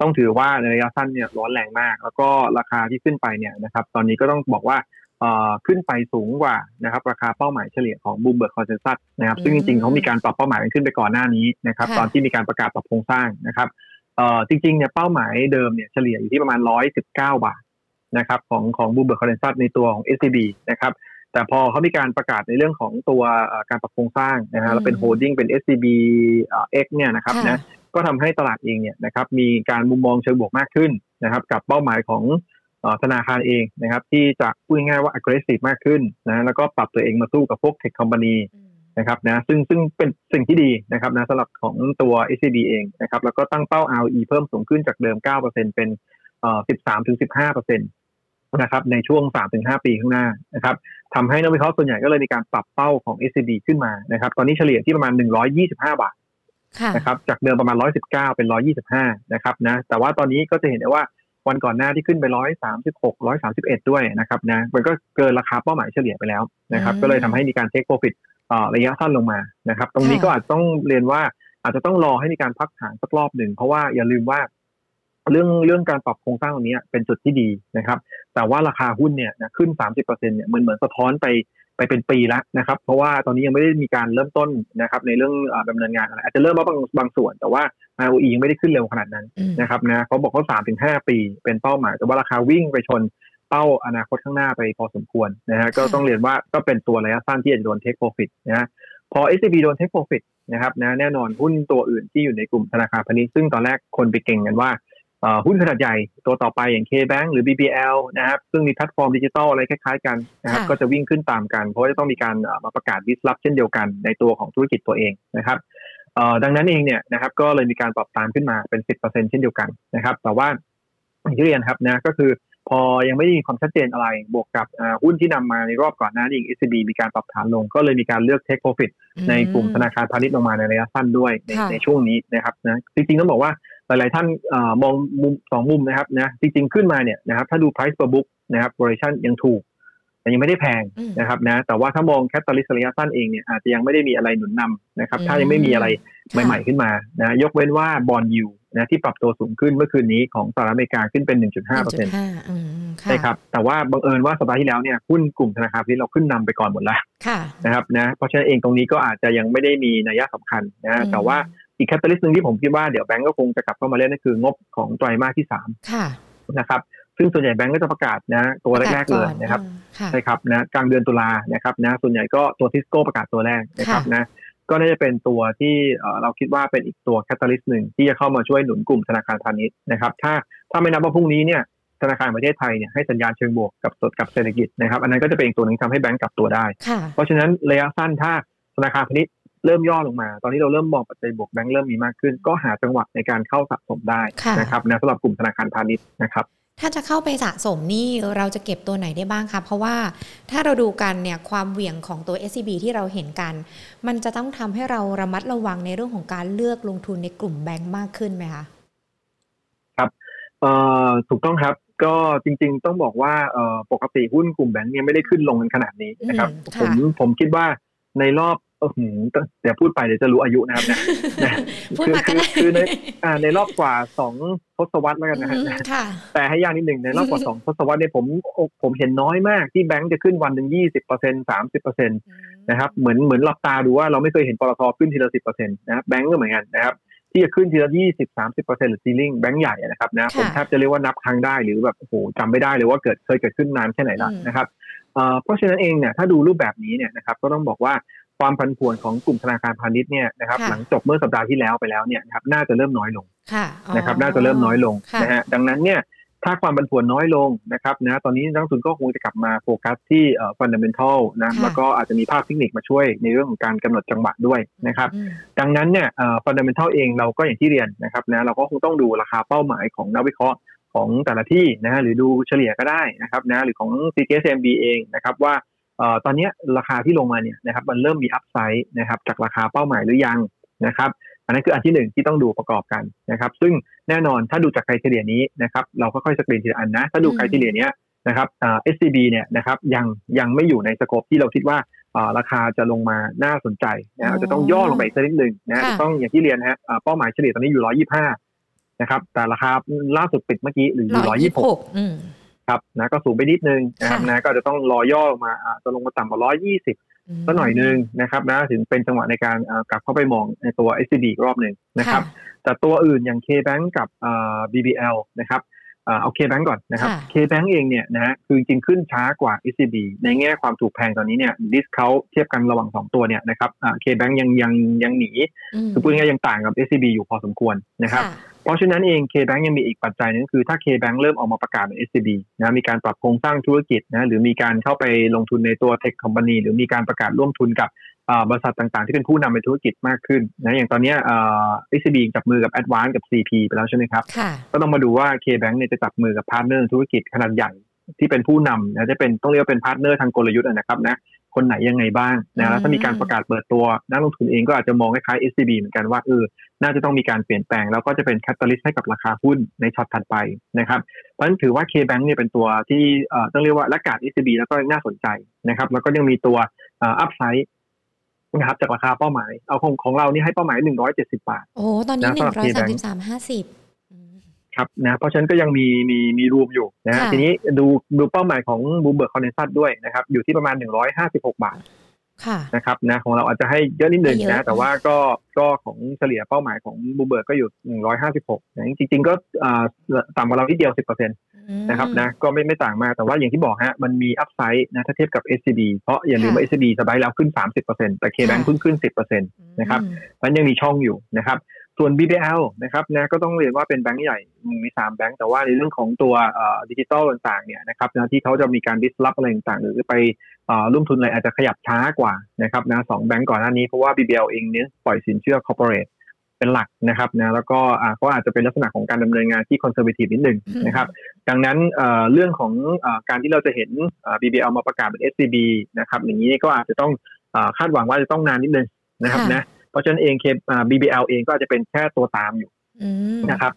ต้องถือว่าในระยะสั้นเนี่ยร้อนแรงมากแล้วก็ราคาที่ขึ้นไปเนี่ยนะครับตอนนี้ก็ต้องบอกว่าขึ้นไปสูงกว่านะครับราคาเป้าหมายเฉลี่ยของ Bloomberg Consensus นะครับซึ่งจริงๆเขามีการปรับเป้าหมายกันขึ้นไปก่อนหน้านี้นะครับตอนที่มีการประกาศปรับโครงสร้างนะครับจริงๆเนี่ยเป้าหมายเดิมเนี่ยเฉลี่ยอยู่ที่ประมาณ119บาทนะครับของ Bloomberg Consensus ในตัวของ SCB นะครับแต่พอเขามีการประกาศในเรื่องของตัวการปรับโครงสร้างนะฮะแล้วเป็น holding เป็น SCBX เนี่ยนะครับนะก็ทำให้ตลาดเองเนี่ยนะครับมีการมุมมองเชิงบวกมากขึ้นนะครับกับเป้าหมายของธนาคารเองนะครับที่จะพูดง่ายว่า aggressive มากขึ้นนะแล้วก็ปรับตัวเองมาสู้กับพวก tech company นะครับนะซึ่งเป็นสิ่งที่ดีนะครับนะสำหรับของตัว SCB เองนะครับแล้วก็ตั้งเป้า ROE เพิ่มสูงขึ้นจากเดิม 9% เป็น 13-15% นะครับในช่วง 3-5 ปีข้างหน้านะครับทำให้นักวิเคราะห์ส่วนใหญ่ก็เลยมีการปรับเป้าของ SCB ขึ้นมานะครับตอนนี้เฉลี่ยที่ประมาณ125บาทนะครับจากเดิมประมาณ119เป็น125นะครับนะแต่ว่าตอนนี้ก็จะเห็นได้ว่าวันก่อนหน้าที่ขึ้นไป136 131ด้วยนะครับนะมันก็เกินราคาเป้าหมายเฉลี่ยไปแล้วนะครับก็เลยทำให้มีการเทคโปรฟิตระยะสั้นลงมานะครับตรงนี้ก็อาจต้องเรียนว่าอาจจะต้องรอให้มีการพักฐานสักรอบหนึ่งเพราะว่าอย่าลืมว่าเรื่องการปรับโครงสร้างตรงนี้เป็นจุดที่ดีนะครับแต่ว่าราคาหุ้นเนี่ยขึ้น 30% เนี่ยเหมือนสะท้อนไปเป็นปีแล้วนะครับเพราะว่าตอนนี้ยังไม่ได้มีการเริ่มต้นนะครับในเรื่องดำเนินงานอะไรอาจจะเริ่มมาบางส่วนแต่ว่า ROE ยังไม่ได้ขึ้นเร็วขนาดนั้นนะครับนะเขาบอกว่า 3-5 ปีเป็นเป้าหมายแต่ว่าราคาวิ่งไปชนเป้าอนาคตข้างหน้าไปพอสมควรนะฮะก็ต้องเรียนว่าก็เป็นตัวระยะสั้นที่จะโดน take profit นะฮะพอ SCB โดน take profit นะครับนะแน่นอนหุ้นตัวอื่นที่อยู่ในกลุ่มธนาคารพาณิชย์ซึ่งตอนแรกคนไปเก่งกันว่าหุ้นขนาดใหญ่ตัวต่อไปอย่าง K-Bank หรือ BBL นะครับซึ่งมีแพลตฟอร์มดิจิตอลอะไรคล้ายๆกันนะครับก็จะวิ่งขึ้นตามกันเพราะจะต้องมีการมาประกาศ disrupt เช่นเดียวกันในตัวของธุรกิจตัวเองนะครับดังนั้นเองเนี่ยนะครับก็เลยมีการปรับตามขึ้นมาเป็น 10% เช่นเดียวกันนะครับแต่ว่าอย่างที่เรียนครับนะก็คือพอยังไม่ได้มีความชัดเจนอะไรบวกกับหุ้นที่นำมาในรอบก่อนหน้านี้ SCB มีการปรับฐานลงก็เลยมีการเลือก take profit ในกลุ่มธนาคารพาณิชย์ลงมาในระยะสั้นด้วยในช่วงนี้นะครับนะจริงๆต้องบอกว่าหลายท่านมองมุม2มุมนะครับนะจริงๆขึ้นมาเนี่ยนะครับถ้าดู price per book นะครับ valuation ยังถูกแต่ยังไม่ได้แพงนะครับนะแต่ว่าถ้ามอง catalyst ระยะสั้นเองเนี่ยอาจจะยังไม่ได้มีอะไรหนุนนำนะครับถ้ายังไม่มีอะไรใหม่ๆขึ้นมานะยกเว้นว่า bond yield นะที่ปรับตัวสูงขึ้นเมื่อคืนนี้ของสหรัฐอเมริกาขึ้นเป็น 1.5% ใช่ครับแต่ว่าบังเอิญว่าสัปดาห์ที่แล้วเนี่ยหุ้นกลุ่มธนาคารพาณิชย์เราขึ้นนำไปก่อนหมดแล้วนะครับนะเพราะฉะนั้นเองตรงนี้ก็อาจจะยังไม่ได้มีนัยสำคัญนะแต่ว่าอีกแคตตาลิสต์นึงที่ผมคิดว่าเดี๋ยวแบงก์ก็คงจะกลับเข้ามาเล่นนั่นคืองบของไตรมาสที่3นะครับซึ่งส่วนใหญ่แบงก์ก็จะประกาศนะตัวแรกๆเลยนะครับใช่ครับนะกลางเดือนตุลานะครับนะส่วนใหญ่ก็ตัวทิสโก้ประกาศตัวแรกนะครับนะก็น่าจะเป็นตัวที่เราคิดว่าเป็นอีกตัวแคตตาลิสต์นึงที่จะเข้ามาช่วยหนุนกลุ่มธนาคารพาณิชย์นะครับถ้าไม่นับว่าพรุ่งนี้เนี่ยธนาคารประเทศไทยเนี่ยให้สัญญาณเชิงบวกกับเศรษฐกิจนะครับอันนั้นก็จะเป็นตัวนึงทำให้แบงก์กลับตัวได้เพราะฉะนั้นระยะสั้นถ้าธนาคารพาณิชย์เริ่มย่อลงมาตอนนี้เราเริ่มมองปัจจัยบวกแบงก์เริ่มมีมากขึ้นก็หาจังหวะในการเข้าสะสมได้นะครับนะสำหรับกลุ่มธนาคารพาณิชย์นะครับถ้าจะเข้าไปสะสมนี่เราจะเก็บตัวไหนได้บ้างคะเพราะว่าถ้าเราดูกันเนี่ยความเหวี่ยงของตัว SCB ที่เราเห็นกันมันจะต้องทำให้เราระมัดระวังในเรื่องของการเลือกลงทุนในกลุ่มแบงก์มากขึ้นไหมคะครับถูกต้องครับก็จริงๆต้องบอกว่าปกติหุ้นกลุ่มแบงก์เนี่ยไม่ได้ขึ้นลงกันขนาดนี้นะครับผมคิดว่าในรอบเดี๋ยวพูดไปเดี๋ยวจะรู้อายุนะครับนะพูดมาก็ได้คือในรอบกว่า2ทศวรรษแล้วกันนะฮะแต่ให้ยากนิดหนึ่งในรอบกว่า2ทศวรรษเนี่ยผมเห็นน้อยมากที่แบงก์จะขึ้นวันนึง 20% 30% นะครับเหมือนหลับตาดูว่าเราไม่เคยเห็นปตท.ขึ้นทีละ 10% นะครับแบงก์ก็เหมือนกันนะครับ ที่จะขึ้นทีละ 20-30% หรือซีลิ่งแบงก์ใหญ่นะครับนะผมแทบจะเรียกว่านับครั้งได้หรือแบบโอ้โหจำไม่ได้เลยว่าเคยเกิดขึ้นนานแค่ไหนแล้วนะครับเพราะฉะนั้นเองเนี่ยถ้าดูรูปแบบนี้เนี่ยนะครับก็ต้องบอกว่าความผันผวนของกลุ่มธนาคารพาณิชย์เนี่ยนะครับหลังจบเมื่อสัปดาห์ที่แล้วไปแล้วเนี่ยครับน่าจะเริ่มน้อยลงนะครับน่าจะเริ่มน้อยลงนะฮะดังนั้นเนี่ยถ้าความผันผวนน้อยลงนะครับนะตอนนี้นักลงทุนก็คงจะกลับมาโฟกัสที่fundamental นะแล้วก็อาจจะมีภาพเทคนิคมาช่วยในเรื่องของการกำหนดจังหวะด้วยนะครับดังนั้นเนี่ยfundamental เองเราก็อย่างที่เรียนนะครับนะเราก็คงต้องดูราคาเป้าหมายของนักวิเคราะห์ของแต่ละที่นะฮะหรือดูเฉลี่ยก็ได้นะครับนะหรือของ CGS-CIMB เองนะครับว่าตอนนี้ราคาที่ลงมาเนี่ยนะครับมันเริ่มมีอัพไซด์นะครับจากราคาเป้าหมายหรือยังนะครับอันนั้นคืออันที่1ที่ต้องดูประกอบกันนะครับซึ่งแน่นอนถ้าดูจากไครเทเรียนี้นะครับเราค่อยๆสกรีนทีละอันนะถ้าดูไครเทเรียนี้นะครับSCB เนี่ยนะครับยังไม่อยู่ในสโคปที่เราคิดว่าราคาจะลงมาน่าสนใจนะอาจจะต้องย่อลงไปอีกสักนิดนึงนะต้องอย่างที่เรียนนะฮะเป้าหมายเฉลี่ยตอนนี้อยู่125นะครับแต่ราคาล่าสุดปิดเมื่อกี้หรืออยู่126ครับนะก็สูงไปนิดนึงนะครับนะก็จะต้องรอย่อลงมาจะลงมาต่ำกว่า120สักหน่อยนึงนะครับนะถึงเป็นจังหวะในการกลับเข้าไปมองในตัว SCB อีกรอบนึงนะครับแต่ตัวอื่นอย่าง K-Bank กับBBL นะครับเอา K-Bank ก่อนนะครับ K-Bank เองเนี่ยนะคือจริงขึ้นช้ากว่า SCB ในแง่ความถูกแพงตอนนี้เนี่ย discount เทียบกันระหว่าง2ตัวเนี่ยนะครับK-Bank ยังหนีคือพูดง่ายๆยังต่างกับ SCB อยู่พอสมควรนะครับเพราะฉะนั้นเอง K-Bank ยังมีอีกปัจจัยนึงคือถ้า K-Bank เริ่มออกมาประกาศใน SCB นะมีการปรับโครงสร้างธุรกิจนะหรือมีการเข้าไปลงทุนในตัว Tech Company หรือมีการประกาศร่วมทุนกับบริษัทต่างๆที่เป็นผู้นำในธุรกิจมากขึ้นนะอย่างตอนนี้SCB จับมือกับ Advance กับ CP ไปแล้วใช่ไหมครับก็ต้องมาดูว่า K-Bank เนี่ยจะจับมือกับพาร์ทเนอร์ธุรกิจขนาดใหญ่ที่เป็นผู้นำนะจะเป็นต้องเรียกว่าเป็นพาร์ทเนอร์ทางกลยุทธ์นะครับนะคนไหนยังไงบ้างนะแล้วถ้ามีการประกาศเปิดตัวนักลงทุนเองก็อาจจะมองคล้ายๆ SCB เหมือนกันว่าน่าจะต้องมีการเปลี่ยนแปลงแล้วก็จะเป็นแคตตาลิสต์ให้กับราคาหุ้นในช็อตถัดไปนะครับเพราะฉะนั้นถือว่า K-Bank เนี่ยเป็นตัวที่ต้องเรียกว่าละกาด SCB แล้วก็น่าสนใจนะครับแล้วก็ยังมีตัวอัพไซด์นะครับจากราคาเป้าหมายเอาของเรานี่ให้เป้าหมาย170บาทโอ้ตอนนี้ 133.50ครับนะเพราะฉะนั้นก็ยังมีรูมอยู่นะทีนี้ดูเป้าหมายของ Bloomberg Consensus ด้วยนะครับอยู่ที่ประมาณ156บาทนะครับนะของเราอาจจะให้เยอะนิดนึงนะแต่ว่าก็ของเฉลี่ยเป้าหมายของ Bloomberg ก็อยู่156นะจริงๆก็ต่ำกว่าเรานิดเดียว 10% นะครับนะก็ไม่ต่างมากแต่ว่าอย่างที่บอกฮะมันมีอัพไซด์นะถ้าเทียบกับ SCB เพราะอย่าลืมว่า SCB สไลด์แล้วขึ้น 30% แต่ K-Bank ขึ้น 10% นะครับมันยังมีช่องอยู่นะครับส่วน BBL นะครับนะก็ต้องเรียนว่าเป็นแบงก์ใหญ่มี3แบงก์แต่ว่าในเรื่องของตัวดิจิตอลต่างๆเนี่ยนะครับนะที่เขาจะมีการดิสรัปอะไรต่างๆหรือไปร่วมทุนอะไรอาจจะขยับช้ากว่านะครับนะ2แบงก์ก่อนหน้านี้เพราะว่า BBL เองเนี่ยปล่อยสินเชื่อคอร์ปอเรทเป็นหลักนะครับนะแล้วก็เขาอาจจะเป็นลักษณะของการดำเนินงานที่คอนเซอร์เวทีฟนิดหนึ่งนะครับดังนั้นเรื่องของการที่เราจะเห็น BBL มาประกาศเป็น SCB นะครับอย่างนี้ก็อาจจะต้องคาดหวังว่าจะต้องนานนิดนึงนะครับนะเพราะฉะนั้นเอง BBL เองก็อาจจะเป็นแค่ตัวตามอยู่นะครับ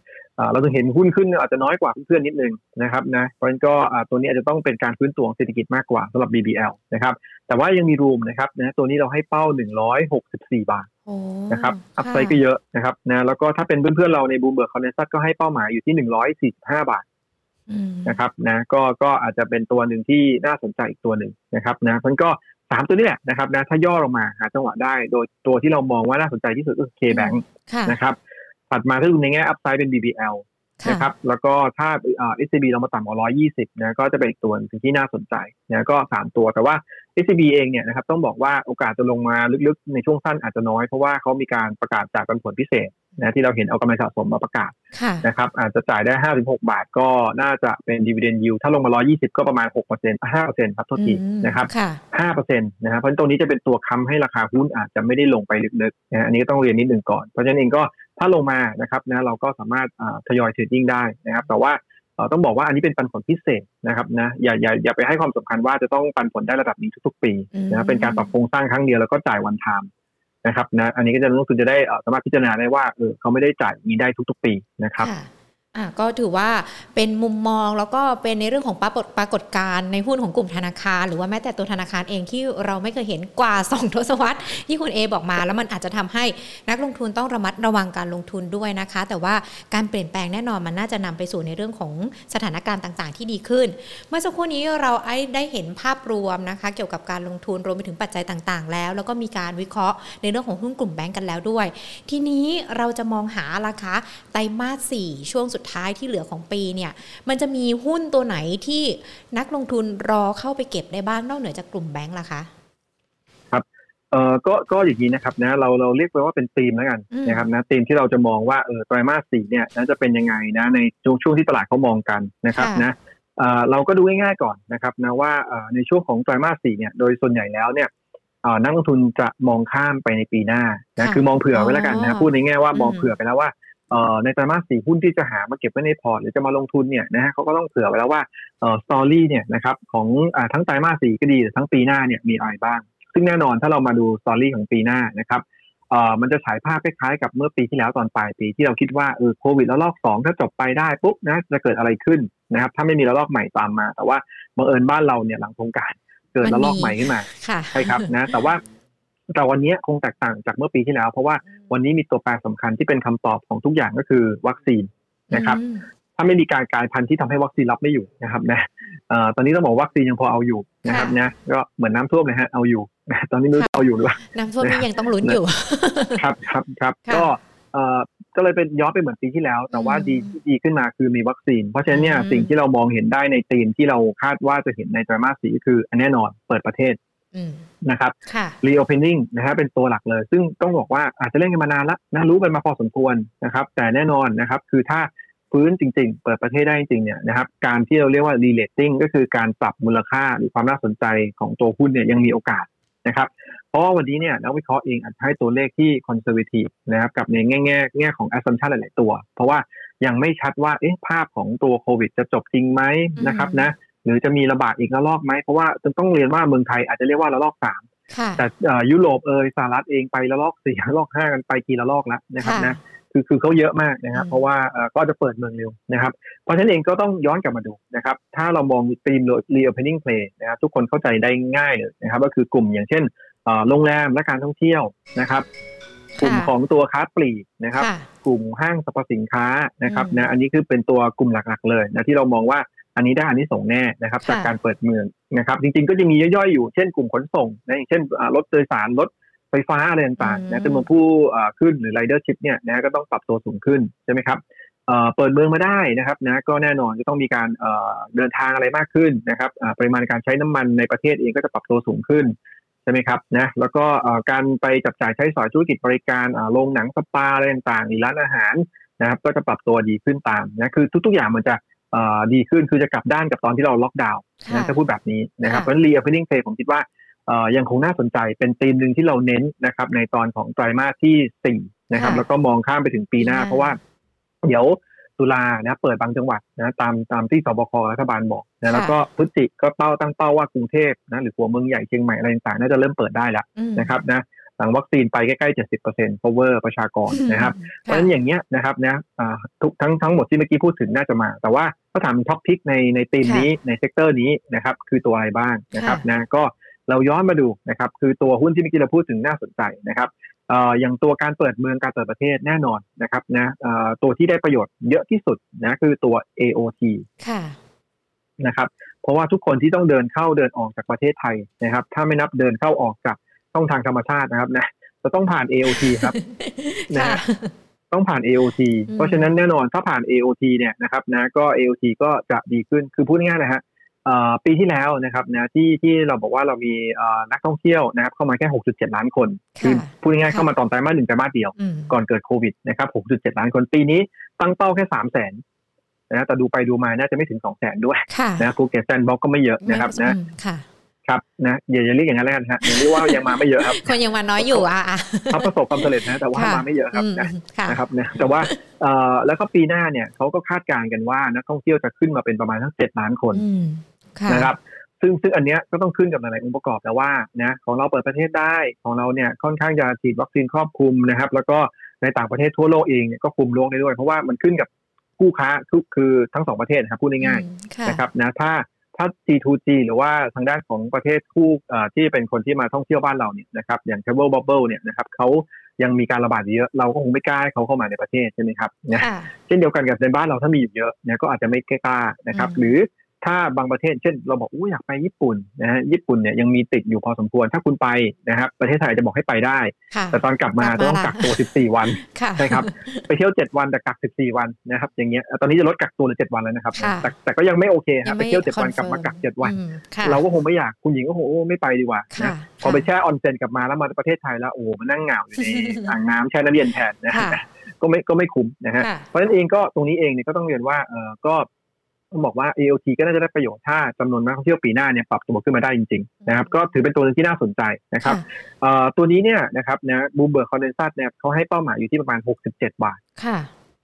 เราถึงเห็นหุ้นขึ้นอาจจะน้อยกว่าเพื่อนนิดนึงนะครับนะเพราะฉะนั้นก็ตัวนี้อาจจะต้องเป็นการฟื้นตัวของเศรษฐกิจมากกว่าสำหรับ BBL นะครับแต่ว่ายังมีรูมนะครับนะตัวนี้เราให้เป้า164บาทนะครับอัพไซด์ก็เยอะนะครับนะแล้วก็ถ้าเป็นเพื่อนๆเราใน Bloomberg Consensus ก็ให้เป้าหมายอยู่ที่145บาทนะครับนะก็อาจจะเป็นตัวนึงที่น่าสนใจอีกตัวนึงนะครับนะมันก็3ตัวนี้แหละนะครับนะถ้าย่อลงมาหาจังหวะได้โดยตัวที่เรามองว่าน่าสนใจที่สุดก็คือ K-Bank นะครับถัดมาถ้าดูในแง่อัพไซด์เป็น BBL นะครับแล้วก็ถ้าSCB เรามาต่ำกว่า120นะก็จะเป็นอีกตัวที่น่าสนใจนะก็3ตัวแต่ว่า SCB เองเนี่ยนะครับต้องบอกว่าโอกาสจะลงมาลึกๆในช่วงสั้นอาจจะน้อยเพราะว่าเขามีการประกาศจากปันผลพิเศษนะที่เราเห็นเอากำไรสะสมมาประกาศนะครับอาจจะจ่ายได้ 5-6 บาทก็น่าจะเป็น dividend yield ถ้าลงมา120ก็ประมาณ 6% 5% ครับโทษทีนะครับ 5% นะครับเพราะฉะนั้นตรงนี้จะเป็นตัวค้ำให้ราคาหุ้นอาจจะไม่ได้ลงไปลึกๆนะอันนี้ก็ต้องเรียนนิดนึงก่อนเพราะฉะนั้นเองก็ถ้าลงมานะครับนะเราก็สามารถทยอยเทรดดิ้งได้นะครับแต่ว่าต้องบอกว่าอันนี้เป็นปันผลพิเศษนะครับนะอย่าไปให้ความสำคัญว่าจะต้องปันผลได้ระดับนี้ทุกๆปีนะเป็นการปรับโครงสร้างครั้งเดียวแล้วก็จ่ายวันไทม์นะครับนะอันนี้ก็จะนักลงทุนจะได้สามารถพิจารณาได้ว่าเขาไม่ได้จ่ายนี้ได้ทุกๆปีนะครับ ก็ถือว่าเป็นมุมมองแล้วก็เป็นในเรื่องของปรากฏการณ์ในหุ้นของกลุ่มธนาคารหรือว่าแม้แต่ตัวธนาคารเองที่เราไม่เคยเห็นกว่า2ทศวรรษที่คุณเอบอกมาแล้วมันอาจจะทำให้นักลงทุนต้องระมัดระวังการลงทุนด้วยนะคะแต่ว่าการเปลี่ยนแปลงแน่นอนมันน่าจะนำไปสู่ในเรื่องของสถานการณ์ต่างๆที่ดีขึ้นเมื่อสักครู่นี้เราได้เห็นภาพรวมนะคะเกี่ยวกับการลงทุนรวมไปถึงปัจจัยต่างๆแล้วก็มีการวิเคราะห์ในเรื่องของหุ้นกลุ่มแบงก์กันแล้วด้วยทีนี้เราจะมองหาราคาไตรมาส4ช่วงสุดท้ายที่เหลือของปีเนี่ยมันจะมีหุ้นตัวไหนที่นักลงทุนรอเข้าไปเก็บได้บ้างนอกเหนือจากกลุ่มแบงก์ล่ะคะครับก็อย่างนี้นะครับนะเราเรียกไปว่าเป็นธีมแล้วกันนะครับนะธีมที่เราจะมองว่าไตรมาส4เนี่ยน่าจะเป็นยังไงนะในช่วงที่ตลาดเขามองกันนะครับนะเราก็ดูง่ายๆก่อนนะครับนะว่าในช่วงของไตรมาส4เนี่ยโดยส่วนใหญ่แล้วเนี่ยนักลงทุนจะมองข้ามไปในปีหน้านะคือมองเผื่อไว้แล้วกันนะพูดในแง่ว่ามองเผื่อไปแล้วว่าในไตรมาส4หุ้นที่จะหามาเก็บไว้ในพอร์ตหรือจะมาลงทุนเนี่ยนะฮะเขาก็ต้องเผื่อไว้แล้วว่าสตอรี่เนี่ยนะครับของทั้งไตรมาส4ก็ดีทั้งปีหน้าเนี่ยมีอะไรบ้างซึ่งแน่นอนถ้าเรามาดูสตอรี่ของปีหน้านะครับมันจะฉายภาพคล้ายๆกับเมื่อปีที่แล้วตอนปลายปีที่เราคิดว่าโควิดแล้วรอบ2ถ้าจบไปได้ปุ๊บนะจะเกิดอะไรขึ้นนะครับถ้าไม่มีแล้วรอบใหม่ตามมาแต่ว่าบังเอิญบ้านเราเนี่ยหลังสงกรานต์เกิดแล้วรอบใหม่ขึ้นมาใช่ครับนะแต่วันนี้คงแตกต่างจากเมื่อปีที่แล้วเพราะว่าวันนี้มีตัวแปรสำคัญที่เป็นคำตอบของทุกอย่างก็คือวัคซีนนะครับถ้าไม่มีการกลายพันธุ์ที่ทำให้วัคซีนรับไม่อยู่นะครับนะตอนนี้ต้องบอกวัคซีนยังพอเอาอยู่นะครับนะก็เหมือนน้ำท่วมเลยฮะเอาอยู่ตอนนี้ไม่รู้เอาอยู่หรือเปล่าน้ำท่วมนี่ยังต้องลุ้นอยู่ครับก็เลยเป็นย้อนไปเหมือนปีที่แล้วแต่ว่าดีขึ้นมาคือมีวัคซีนเพราะฉะนั้นเนี่ยสิ่งที่เรามองเห็นได้ในธีมที่เราคาดว่าจะเห็นในไตรมาสสี่คือแน่นอนเปิดประเทศนะครับ reopening นะฮะเป็นตัวหลักเลยซึ่งต้องบอกว่าอาจจะเล่นกันมานานแล้วนะรู้กันมาพอสมควรนะครับแต่แน่นอนนะครับคือถ้าฟื้นจริงๆเปิดประเทศได้จริงเนี่ยนะครับการที่เราเรียกว่า relating ก็คือการปรับมูลค่าหรือความน่าสนใจของตัวหุ้นเนี่ยยังมีโอกาสนะครับเพราะว่าวันนี้เนี่ยนักวิเคราะห์เองอาจจะให้ตัวเลขที่ conservative นะครับกับในแง่ของ assumption หลายๆตัวเพราะว่ายังไม่ชัดว่าภาพของตัวโควิดจะจบจริงไหมนะครับนะหรือจะมีระบาดอีกระลอกไหมเพราะว่าต้องเรียนว่าเมืองไทยอาจจะเรียกว่าระลอก3แต่ยุโรปสหรัฐเองไประลอก4ระลอก5กันไปกี่ระลอกแล้วนะครับนะคือเขาเยอะมากนะครับเพราะว่าก็จะเปิดเมืองเร็วนะครับเพราะฉะนั้นเองก็ต้องย้อนกลับมาดูนะครับถ้าเรามองธีม reopening play นะครับทุกคนเข้าใจได้ง่ายเลยนะครับก็คือกลุ่มอย่างเช่นโรงแรมและการท่องเที่ยวนะครับกลุ่มของตัวค้าปลีกนะครับกลุ่มห้างสรรพสินค้านะครับนะอันนี้คือเป็นตัวกลุ่มหลักๆเลยนะที่เรามองว่าอันนี้ได้อันนี้ส่งแน่นะครับจากการเปิดเมืองนะครับจริงๆก็จะมีย่อยๆอยู่เช่นกลุ่มขนส่งนะอย่างเช่นรถโดยสารรถไฟฟ้าอะไรต่างๆนะจำนวนผู้ขึ้นหรือ ridership เนี่ยนะก็ต้องปรับตัวสูงขึ้นใช่ไหมครับเปิดเมืองมาได้นะครับนะก็แน่นอนจะต้องมีการเดินทางอะไรมากขึ้นนะครับปริมาณการใช้น้ำมันในประเทศเองก็จะปรับตัวสูงขึ้นใช่ไหมครับนะแล้วก็การไปจับจ่ายใช้สอยธุรกิจบริการโรงหนังสปาอะไรต่างๆร้านอาหารนะครับก็จะปรับตัวดีขึ้นตามนะคือทุกๆอย่างมันจะดีขึ้นคือจะกลับด้านกับตอนที่เราล็อกดาวน์นะถ้าพูดแบบนี้นะครับเพราะฉะนั้น reopening play ผมคิดว่ายังคงน่าสนใจเป็นธีมนึงที่เราเน้นนะครับในตอนของไตรมาสที่4นะครับแล้วก็มองข้ามไปถึงปีหน้าเพราะว่าเดี๋ยวตุลานะเปิดบางจังหวัดนะตามที่สบครัฐบาลบอกนะแล้วก็พฤศจิกก็ตั้งเป้าว่ากรุงเทพนะหรือหัวเมืองใหญ่เชียงใหม่อะไรต่างๆน่าจะเริ่มเปิดได้แล้วนะครับนะหลังวัคซีนไปใกล้ๆ 70% cover ประชากรนะครับเพราะฉะนั้นอย่างเงี้ยนะครับนะทั้งหมดที่เมื่อกี้พูดถึงน่าจะมาแต่ว่าถ้าถามท็อปพิกในธีมนี้ในเซกเตอร์นี้นะครับคือตัวอะไรบ้างนะครับนะก็เราย้อนมาดูนะครับคือตัวหุ้นที่เมื่อกี้เราพูดถึงน่าสนใจนะครับอย่างตัวการเปิดเมืองการเปิดประเทศแน่นอนนะครับนะตัวที่ได้ประโยชน์เยอะที่สุดนะคือตัว AOT ค่ะนะครับเพราะว่าทุกคนที่ต้องเดินเข้าเดินออกจากประเทศไทยนะครับถ้าไม่นับเดินเข้าออกจากช่องทางธรรมชาตินะครับนะจะต้องผ่าน AOT ครับนะต้องผ่าน AOT เพราะฉะนั้นแน่นอนถ้าผ่าน AOT เนี่ยนะครับนะก็ AOT ก็จะดีขึ้นคือพูดง่ายๆนะฮะปีที่แล้วนะครับนะที่เราบอกว่าเรามีนักท่องเที่ยวนะครับเข้ามาแค่ 6.7 ล้านคนคือพูดง่ายๆเข้ามาตอนไตรมาส1ไตรมาสเดียวก่อนเกิดโควิดนะครับ 6.7 ล้านคนปีนี้ตั้งเป้าแค่ 300,000 นะแต่ดูไปดูมาน่าจะไม่ถึง 200,000 ด้วยนะภูเก็ตแซนด์บ็อกซ์ก็ไม่เยอะนะครับนะครับนะอย่าเรียกอย่างนั้นแล้วกันครับเรียกว่ายังมาไม่เยอะครับคนยังมาน้อยอยู่ครับประสบความสำเร็จนะแต่ว่ามาไม่เยอะครับนะครับนะแต่ว่าแล้วก็ปีหน้าเนี่ยเขาก็คาดการณ์กันว่านักท่องเที่ยวจะขึ้นมาเป็นประมาณทั้ง7ล้านคนนะครับซึ่งอันเนี้ยก็ต้องขึ้นกับหลายองค์ประกอบแต่ว่านะของเราเปิดประเทศได้ของเราเนี่ยค่อนข้างจะฉีดวัคซีนครอบคลุมนะครับแล้วก็ในต่างประเทศทั่วโลกเองเนี่ยก็คุมโรคได้ด้วยเพราะว่ามันขึ้นกับ คู่ค้าทุกคือทั้ง2ประเทศนะครับพูดง่ายๆนะครับนะถ้า G2G หรือว่าทางด้านของประเทศคู่ที่เป็นคนที่มาท่องเที่ยวบ้านเราเนี่ยนะครับอย่าง Travel Bubble เนี่ยนะครับเขายังมีการระบาดเยอะเราก็คงไม่กล้าให้เขาเข้ามาในประเทศใช่ไหมครับนะเช่นเดียวกันกับในบ้านเราถ้ามีอยู่เยอะเนี่ยก็อาจจะไม่กล้านะครับหรือถ้าบางประเทศเช่นเราบอกอู้อยากไปญี่ปุ่นนะฮะญี่ปุ่นเนี่ยยังมีติดอยู่พอสมควรถ้าคุณไปนะครับประเทศไทยจะบอกให้ไปได้แต่ตอนกลับมาต้องกักตัว14วันใช่ครับไปเที่ยว7วันแต่กัก14วันนะครับอย่างเงี้ยตอนนี้จะลดกักตัวเหลือ7วันแล้วนะครับแต่ก็ยังไม่โอเคฮะไปเที่ยว7วันกลับมากัก7วันเราก็คงไม่อยากคุณหญิงก็คงไม่ไปดีกว่านะพอไปแช่ออนเซ็นกลับมาแล้วมาประเทศไทยแล้วโอ้มานั่งเหงาอยู่ในอ่างน้ำแช่น้ำเย็นแทนนะก็ไม่คุ้มนะฮะเพราะฉะนั้นเองก็ตรงนี้เองเนี่ยก็ต้องเรียนว่าก็บอกว่า AOT ก็น่าจะได้ประโยชน์ถ้าจำนวนนักท่องเที่ยวปีหน้าเนี่ยปรับตัวขึ้นมาได้จริงๆนะครับก็ถือเป็นตัวนึงที่น่าสนใจนะครับตัวนี้เนี่ยนะครับนะ Bloomberg Consensus เนี่ยเขาให้เป้าหมายอยู่ที่ประมาณ67บาท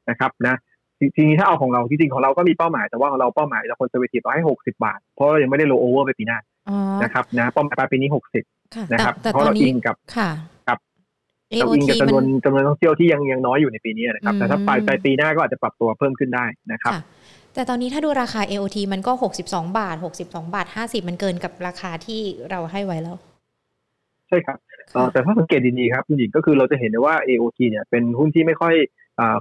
นะครับนะจริงๆถ้าเอาของเราจริงๆของเราก็มีเป้าหมายแต่ว่าของเราเป้าหมายเราคอนเซอร์เวทีฟเอาให้60บาทเพราะยังไม่ได้โลว์โอเวอร์ไปปีหน้านะครับนะเป้าหมายปีนี้60นะครับเพราะเราอิงกับจำนวนนักท่องเที่ยวที่ยังน้อยอยู่ในปีนี้นะครับแต่ถ้าปลายปีหน้าก็อาจจะปรับตัวเพิ่มขึ้นได้นะครับแต่ตอนนี้ถ้าดูราคา AOT มันก็62.50 บาทมันเกินกับราคาที่เราให้ไว้แล้วใช่ครับแต่ถ้าสังเกตดีๆครับคุณหญิงก็คือเราจะเห็นได้ว่า AOT เนี่ยเป็นหุ้นที่ไม่ค่อย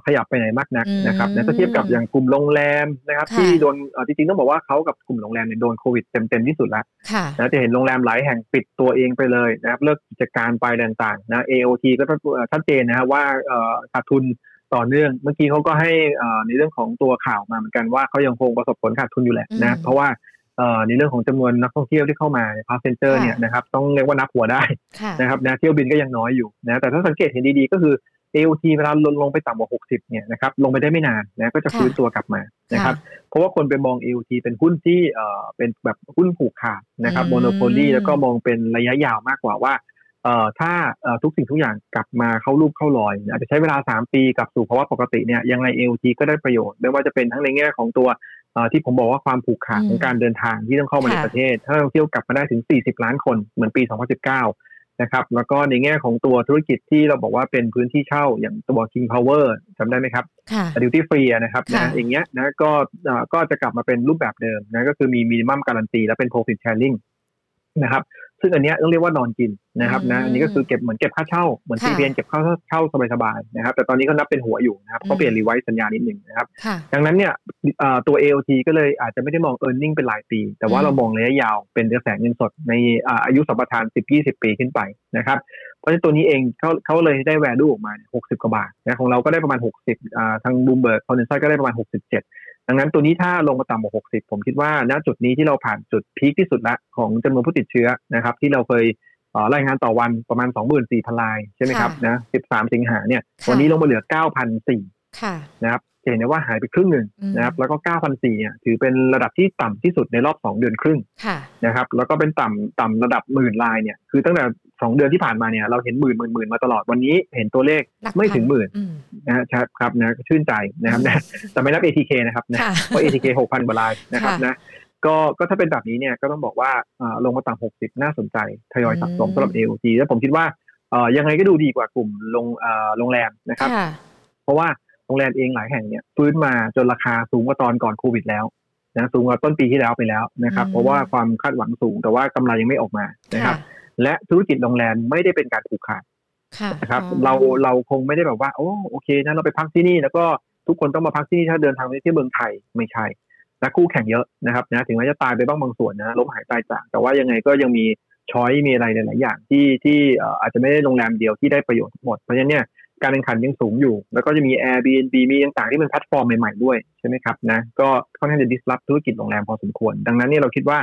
ขยับไปไหนมากนักนะครับถ้าเทียบกับอย่างกลุ่มโรงแรมนะครับที่โดนจริงๆต้องบอกว่าเขากับกลุ่มโรงแรมเนี่ยโดนโควิดเต็มที่สุดแล้วนะจะเห็นโรงแรมหลายแห่งปิดตัวเองไปเลยนะครับเลิกกิจการไปต่างๆนะ AOT ก็ชัดเจนนะฮะว่าขาดทุนต่อเนื่องเมื่อกี้เขาก็ให้ในเรื่องของตัวข่าวมาเหมือนกันว่าเขายังคงประสบผลขาดทุนอยู่แหละนะเพราะว่าในเรื่องของจำนวนนักท่องเที่ยวที่เข้ามาพาสเซนเจอร์เนี่ยนะครับต้องเรียกว่านับหัวได้นะครับนะเที่ยวบินก็ยังน้อยอยู่นะแต่ถ้าสังเกตเห็นดีๆก็คือ AOT เวลาลงไปต่ำกว่า60เนี่ยนะครับลงไปได้ไม่นานนะก็จะฟื้นตัวกลับมานะครับเพราะว่าคนไปมอง AOT เป็นหุ้นที่เป็นแบบหุ้นผูกขาดนะครับโมโนโพลีแล้วก็มองเป็นระยะยาวมากกว่าว่าถ้าทุกสิ่งทุกอย่างกลับมาเข้ารูปเข้ารอยอาจจะใช้เวลา3ปีกลับสู่ภาวะปกติเนี่ยยังไง AOT ก็ได้ประโยชน์ไม่ว่าจะเป็นทั้งในแง่ของตัวที่ผมบอกว่าความผูกขาดของการเดินทางที่ต้องเข้ามาในประเทศถ้าเราเที่ยวกลับมาได้ถึง40ล้านคนเหมือนปี2019นะครับแล้วก็ในแง่ของตัวธุรกิจที่เราบอกว่าเป็นพื้นที่เช่าอย่างตัว King Power จำได้ไหมครับ Duty Free นะครับนะอย่างเงี้ยนะก็จะกลับมาเป็นรูปแบบเดิมนะก็คือมี minimum guarantee และเป็น profit sharing นะครับซึ่งอันนี้ต้องเรียกว่านอนกินนะครับนะอันนี้ก็คือเก็บเหมือนเก็บค่าเช่าเหมือน CPN เก็บค่าเช่าสบายๆนะครับแต่ตอนนี้ก็นับเป็นหัวอยู่นะครับก็เปลี่ยนรีไวซ์สัญญานิดนึงนะครับดังนั้นเนี่ยตัว AOT ก็เลยอาจจะไม่ได้มอง earning เป็นรายปีแต่ว่าเรามองระยะยาวเป็นกระแสเงินสดในอายุสัมปทาน 10-20 ปีขึ้นไปนะครับเพราะฉะนั้นตัวนี้เองเขาเลยได้ value ออกมา60กว่าบาทนะของเราก็ได้ประมาณ60ทาง Bloomberg Consensus ก็ได้ประมาณ67ดังนั้นตัวนี้ถ้าลงมาต่ำกว่า60ผมคิดว่าณจุดนี้ที่เราผ่านจุดพีคที่สุดละของจำนวนผู้ติดเชื้อนะครับที่เราเคยรายงานต่อวันประมาณ 24,000 รายใช่ไหมครับนะ13สิงหาเนี่ยวันนี้ลงมาเหลือ 9,400 ค่ะนะครับเห็นได้ว่าหายไปครึ่งนึงนะครับแล้วก็ 9,400 เนี่ยถือเป็นระดับที่ต่ำที่สุดในรอบ2เดือนครึ่งนะครับแล้วก็เป็นต่ำระดับหมื่นรายเนี่ยคือตั้งแต่2เดือนที่ผ่านมาเนี่ยเราเห็นหมื่นมาตลอดวันนี้เห็นตัวเลขไม่ถึงหมื่นนะครับนะชื่นใจนะครับนะแต่ไม่นับ ATK นะครับนะเพราะ ATK 6,000 กว่ารายนะครับนะก็ถ้าเป็นแบบนี้เนี่ยก็ต้องบอกว่าลงมาต่ำ60น่าสนใจทยอยสะสมสำหรับ AOT แล้วผมคิดว่ายังไงก็ดูดีกว่ากลุ่มโรงแรมนะครับเพราะว่าโรงแรมเองหลายแห่งเนี่ยฟื้นมาจนราคาสูงกว่าตอนก่อนโควิดแล้วนะสูงกว่าต้นปีที่แล้วไปแล้วนะครับเพราะว่าความคาดหวังสูงแต่ว่ากำไรยังไม่ออกมานะครับและธุรกิจโรงแรมไม่ได้เป็นการผูกขาดนะครับเราคงไม่ได้แบบว่าโอเคนะเราไปพักที่นี่แล้วก็ทุกคนต้องมาพักที่นี่ถ้าเดินทางไปที่เมืองไทยไม่ใช่และคู่แข่งเยอะนะครับนะถึงแม้จะตายไปบ้างบางส่วนนะล้มหายตายจากแต่ว่ายังไงก็ยังมีช้อยมีอะไรหลายอย่างที่อาจจะไม่ได้โรงแรมเดียวที่ได้ประโยชน์ทั้งหมดเพราะฉะนั้นเนี่ยการแข่งขันยังสูงอยู่แล้วก็จะมี Airbnb มีต่างๆที่เป็นแพลตฟอร์มใหม่ๆด้วยใช่ไหมครับนะก็ค่อนข้างจะ disrupt ธุรกิจโรงแรมพอสมควรดังนั้นเนี่ยเราคิดว่า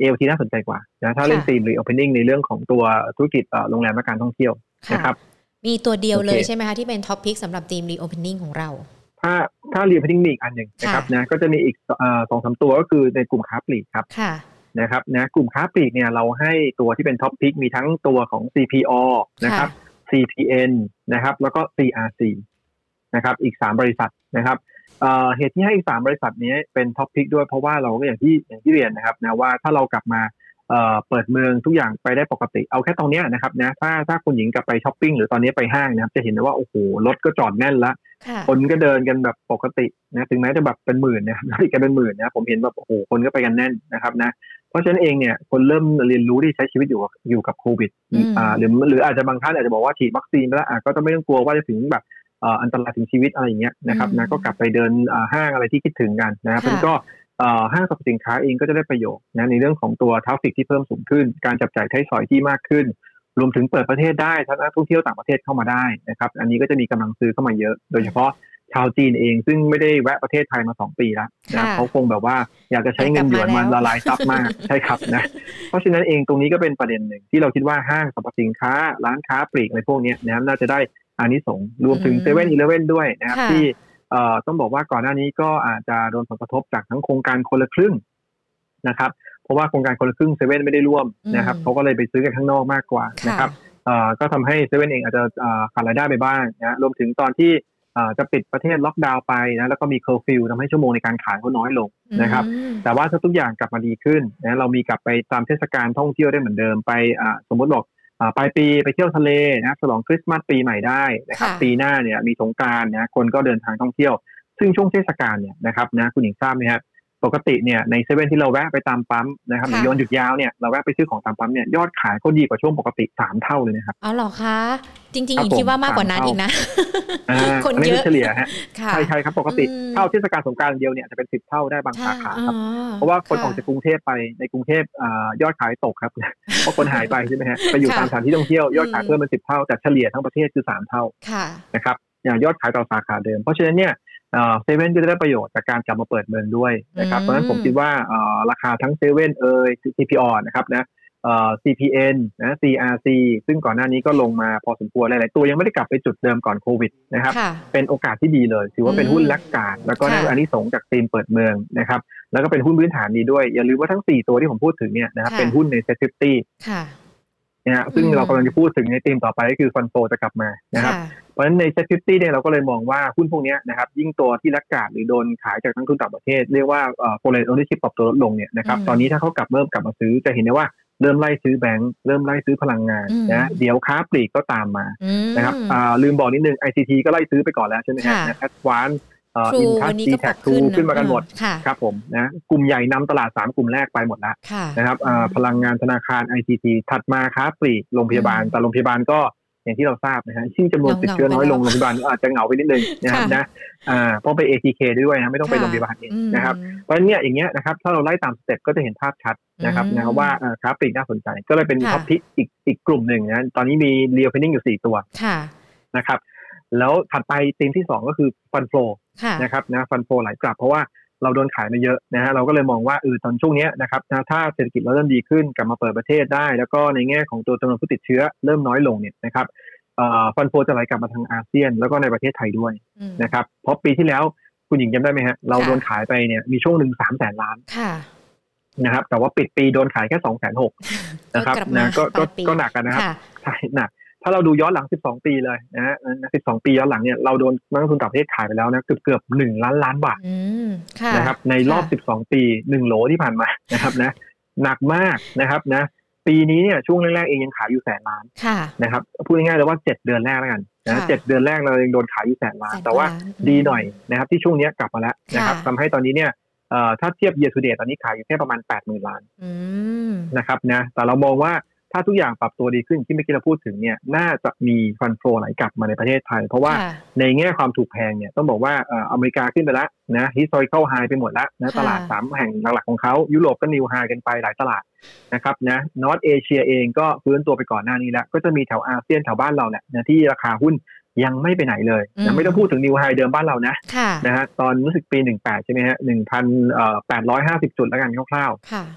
AOT น่าสนใจกว่านะถ้าเล่นธีมหรือ opening ในเรื่องของตัวธุรกิจโรงแรมและการท่องเที่ยวนะครับมีตัวเดียวเลยใช่ไหมคะที่เป็น top pick สำหรับธีม reopening ของเราถ้า reopening มีอีกอันหนึ่งนะครับนะก็จะมีอีก 2-3 ตัวก็คือในกลุ่มค้าปลีกครับนะครับนะกลุ่มค้าปลีกเนี่ยเราให้ตัวที่เป็น top pick มีทั้งตัวของ CPO นะครับCPN นะครับแล้วก็ CRC นะครับอีก3บริษัทนะครับเหตุที่ให้อีก3บริษัทนี้เป็นท็อปพิกด้วยเพราะว่าเราก็อย่างที่เรียนนะครับนะว่าถ้าเรากลับมา เปิดเมืองทุกอย่างไปได้ปกติเอาแค่ตรงนี้นะครับนะถ้าคุณหญิงกลับไปช้อปปิ้งหรือตอนนี้ไปห้างนะครับจะเห็นได้ว่าโอ้โหรถก็จอดแน่นละคนก็เดินกันแบบปกตินะถึงแม้จะแบบเป็นหมื่นนะรถกันเป็นหมื่นนะผมเห็นแบบโอ้โหคนก็ไปกันแน่นนะครับนะเพราะฉะนั้นเองเนี่ยคนเริ่มเรียนรู้ที่ใช้ชีวิตอยู่กับโควิดหรืออาจจะบางท่านอาจจะบอกว่าฉีดวัคซีนแล้วก็จะไม่ต้องกลัวว่าจะถึงแบบอันตรายถึงชีวิตอะไรอย่างเงี้ยนะครับนะก็กลับไปเดินห้างอะไรที่คิดถึงกันนะมันก็ห้างสรรพสินค้าเองก็จะได้ประโยชน์นะในเรื่องของตัวทราฟฟิกที่เพิ่มสูงขึ้นการจับจ่ายใช้สอยที่มากขึ้นรวมถึงเปิดประเทศได้ทั้งนักท่องเที่ยวต่างประเทศเข้ามาได้นะครับอันนี้ก็จะมีกำลังซื้อเข้ามาเยอะโดยเฉพาะชาวจีนเองซึ่งไม่ได้แวะประเทศไทยมา2ปีแล้วนะเขาคงแบบว่าอยากจะใช้เงินหยวนมาละลายซับมาก ใช่ครับนะเพราะฉะนั้นเองตรงนี้ก็เป็นประเด็นหนึ่งที่เราคิดว่าห้างสรรพสินค้าร้านค้าปลีกอะไรพวกนี้นะครับน่าจะได้อานิสงส์รวมถึง 7-Eleven ด้วยนะครับที่ต้องบอกว่าก่อนหน้านี้ก็อาจจะโดนผลกระทบจากทั้งโครงการคนละครึ่งนะครับเพราะว่าโครงการคนละครึ่งเซเว่นไม่ได้ร่วมนะครับเขาก็เลยไปซื้อกันข้างนอกมากกว่านะครับก็ทำให้เซเว่นเองอาจจะขาดรายได้ไปบ้างนะรวมถึงตอนที่จะปิดประเทศล็อกดาวน์ไปนะแล้วก็มีเคอร์ฟิวทำให้ชั่วโมงในการขายเขาน้อยลงนะครับแต่ว่าทุกอย่างกลับมาดีขึ้นนะเรามีกลับไปตามเทศกาลท่องเที่ยวได้เหมือนเดิมไปสมมติบอกปลายปีไปเที่ยวทะเลนะฉลองคริสต์มาสปีใหม่ได้นะครับปีหน้าเนี่ยมีสงกรานต์นะคนก็เดินทางท่องเที่ยวซึ่งช่วงเทศกาลเนี่ยนะครับนะคุณหญิงทราบไหมครับปกติเนี่ยในเซเว่นที่เราแวะไปตามปั๊มนะครับหรือย้อนหยุดยาวเนี่ยเราแวะไปซื้อของตามปั๊มเนี่ยยอดขายก็ดีกว่าช่วงปกติ3เท่าเลยนะครับอ๋อเหรอคะจริงๆหญิงคิดว่ามากกว่านั้นอีกนะคนเยอะเฉลี่ยฮะใช่ๆครับปกติเท่าเทศกาลสงกรานต์เดียวเนี่ยจะเป็น10เท่าได้บางสาขาครับเพราะว่าคนออกจากกรุงเทพไปในกรุงเทพยอดขายตกครับเพราะคนหายไปใช่มั้ยฮะไปอยู่ตามสถานที่ท่องเที่ยวยอดขายเพิ่มเป็น10เท่าแต่เฉลี่ยทั้งประเทศคือ3เท่านะครับยอดขายต่อสาขาเดิมเพราะฉะนั้นเนี่ยเซเว่นก็จะได้ประโยชน์จากการกลับมาเปิดเมืองด้วยนะครับเพราะฉะนั้นผมคิดว่าราคาทั้งเซเว่นCPO นะครับนะCPN นะ CRC ซึ่งก่อนหน้านี้ก็ลงมาพอสมควรหลายๆตัวยังไม่ได้กลับไปจุดเดิมก่อนโควิดนะครับเป็นโอกาสที่ดีเลยถือว่าเป็นหุ้นแลกกาดแล้วก็ได้อานิสงส์จากธีมเปิดเมืองนะครับแล้วก็เป็นหุ้นพื้นฐานดีด้วยอย่าลืมว่าทั้ง4ตัวที่ผมพูดถึงเนี่ยนะครับเป็นหุ้นใน SET50 ค่ะนะซึ่งเรากำลังจะพูดถึงในธีมต่อไปก็คือฟันโฟจะกลับมานะครับเพราะฉะนั้นใน SET50 เนี่ยเราก็เลยมองว่าหุ้นพวกนี้นะครับยิ่งตัวที่รักกาดหรือโดนขายจากนักทุนต่างประเทศเรียกว่าforeign ownership ปรับตัวลดลงเนี่ยนะครับตอนนี้ถ้าเขากลับมาซื้อจะเห็นได้ว่าเริ่มไล่ซื้อแบงค์เริ่มไล่ซื้อพลังงานนะเดี๋ยวค้าปลีกก็ตามมานะครับลืมบอกนิดนึง ICT ก็ไล่ซื้อไปก่อนแล้วใช่ไหมฮะ Advance Intact Dtac ขึ้นมากันหมดครับผมนะกลุ่มใหญ่นำตลาด3กลุ่มแรกไปหมดแล้วนะครับพลังงานธนาคาร ICT ถัดมาค้าปลีกโรงพยาบาลแต่โรงพยาบาลก็อย่างที่เราทราบนะฮะยิ่งจำนวนติดเชื้อน้อยลงโรงพยาบาลอาจจะเหงาไปนิดนึงนะครับนะเพราะไป ATK ด้วยนะไม่ต้องไปโรงพยาบาลเองนะครับเพราะงั้นเนี่ยอย่างเงี้ยนะครับถ้าเราไล่ตามสเต็ปก็จะเห็นภาพชัดนะครับนะว่าคราฟปิ้งน่าสนใจก็เลยเป็นท็อปพิกอีกกลุ่มหนึ่งนะตอนนี้มีรีโอเพนนิ่งอยู่4ตัวนะครับแล้วถัดไปธีมที่2ก็คือฟันโฟนะครับนะฟันโฟไหลกลับเพราะว่าเราโดนขายมาเยอะนะฮะเราก็เลยมองว่าตอนช่วงนี้นะครับถ้าเศรษฐกิจเราเริ่มดีขึ้นกลับมาเปิดประเทศได้แล้วก็ในแง่ของตัวจำนวนผู้ติดเชื้อเริ่มน้อยลงเนี่ยนะครับฟันโฟจะไหลกลับมาทางอาเซียนแล้วก็ในประเทศไทยด้วยนะครับเพราะปีที่แล้วคุณหญิงจำได้ไหมฮะเราโดนขายไปเนี่ยมีช่วงหนึ่ง300,000 ล้านนะครับแต่ว่าปิดปีโดนขายแค่260,000 นะครับนะก็หนักกันนะครับใช่หนักถ้าเราดูย้อนหลัง12ปีเลยนะฮะ12ปีย้อนหลังเนี่ยเราโดนนักลงทุนต่างประเทศขายไปแล้วนะเกือบ1,000,000,000 บาทนะครับในรอบ12ปี1โหลที่ผ่านมานะครับนะหนักมากนะครับนะปีนี้เนี่ยช่วงแรกๆเองยังขายอยู่100,000,000 ล้านนะครับพูดง่ายๆเลยว่า7เดือนแรกแล้วกันนะ7เดือนแรกเรายังโดนขายอยู่100,000,000 ล้านแต่ว่าดีหน่อยนะครับที่ช่วงนี้กลับมาแล้วนะครับทำให้ตอนนี้เนี่ยถ้าเทียบ year to date ตอนนี้ขายอยู่แค่ประมาณ 80,000 ล้านนะครับนะแต่เรามองว่าถ้าทุกอย่างปรับตัวดีขึ้นที่เมื่อกี้เราพูดถึงเนี่ยน่าจะมีฟันโฟไหลกลับมาในประเทศไทยเพราะว่าในแง่ความถูกแพงเนี่ยต้องบอกว่าอเมริกาขึ้นไปแล้วนะฮิสโตริคอลไฮไปหมดแล้วนะตลาด3แห่งหลักๆของเขายุโรปก็นิวไฮกันไปหลายตลาดนะครับนะนอร์ทเอเชียเองก็ฟื้นตัวไปก่อนหน้านี้แล้วก็จะมีแถวอาเซียนแถวบ้านเราแหละนะที่ราคาหุ้นยังไม่ไปไหนเลยนะไม่ต้องพูดถึงนิวไฮเดิมบ้านเรานะนะฮะตอนรู้สึกปี18ใช่ไหมฮะ 1,850 จุดแล้วกันคร่าวๆ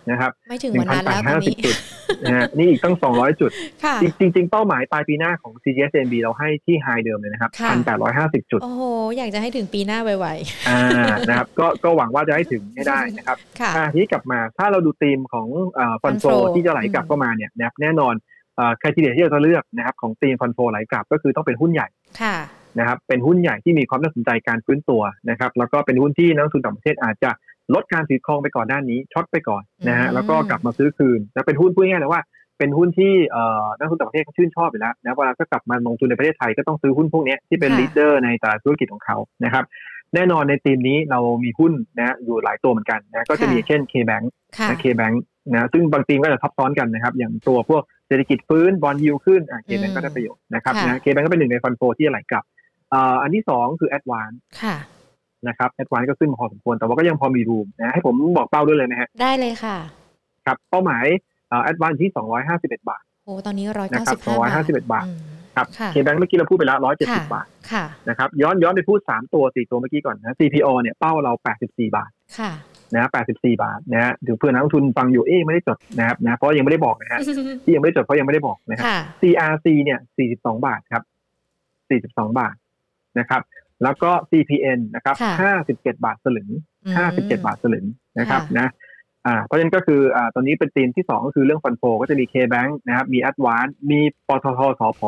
นะครับไม่ถึงวันนั้นแล้วนี่ นี่อีกตั้ง200 จุดจริงๆเป้าหมายปลายปีหน้าของ CGS-CIMB เราให้ที่ไฮเดิมเลยนะครับ 1,850 จุดโอ้โหอยากจะให้ถึงปีหน้าไวๆนะครับก็หวังว่าจะให้ถึงให้ได้นะครับทีนี้กลับมาถ้าเราดูธีมของฟันโฟที่จะไหลกลับเข้ามาเนี่ยแน่นอนใครที่เดียที่เราจะเลือกนะครับของธีมฟันโฟไหลกลับก็คือต้องเป็นหุ้นใหญ่นะครับเป็นหุ้นใหญ่ที่มีความน่าสนใจการฟื้นตัวนะครับแล้วก็เป็นหุ้นที่นักลงทุนต่างประเทศอาจจะ ลดการถือครองไปก่อนด้านนี้ช็อตไปก่อนนะฮะแล้วก็กลับมาซื้อคืนนะเป็นหุ้นพูดง่ายๆเลยว่าเป็นหุ้นที่นักทุนต่างประเทศเขาชื่นชอบอยู่แล้วนะเวลาก็กลับมาลงทุนในประเทศไทยก็ต้องซื้อหุ้นพวกนี้ที่เป็นลีดเดอร์ในตลาดธุรกิจของเขานะครับแน่นอนในทีมนี้เรามีหุ้นนะอยู่หลายตัวเหมือนกันนะก็จะมีเช่น K-Bank นะ K-Bank นะซึ่งบางทีมก็จะทับซ้อนกันนะครับอย่างตัวพวกเศรษฐกิจฟื้นบอนด์ยิลด์ขึ้นK-Bank ก็ได้ประโยชน์นะครับนะ K-Bank ก็เป็นหนึ่งในฟันโฟที่ไหลกลับอันที่2คือ Advance นะครับ Advance ก็ขึ้นพอสมควรแต่ว่าก็ยังพอมีรูมนะให้ผมบอกเป้าด้วยเลยนะฮะได้เลยค่ะครับเป้าหมายAdvance ที่251 บาทโอ้ตอนนี้195 บาทครับ K-Bank เมื่อกี้เราพูดไปแล้ว170 บาทนะครับย้อนไปพูด3ตัว4ตัวเมื่อกี้ก่อนนะ CPO เนี่ยเป้าเรา84 บาทค่ะนะ84 บาทนะฮะเพื่อนนักลงทุนฟังอยู่เอ๊ะไม่ได้จดนะครับนะเพราะยังไม่ได้บอกนะฮะที่ยังไม่ได้จดเพราะยังไม่ได้บอกนะฮะ CRC เนี่ย42 บาทครับ42 บาทนะครับแล้วก็ CPN นะครับ57 บาทสลึงนะครับนะเพราะฉะนั้นก็คือตอนนี้เป็นธีมที่2ก็คือเรื่องฟันโฟก็จะมี K-Bank นะครับมี Advance มีปตทสผ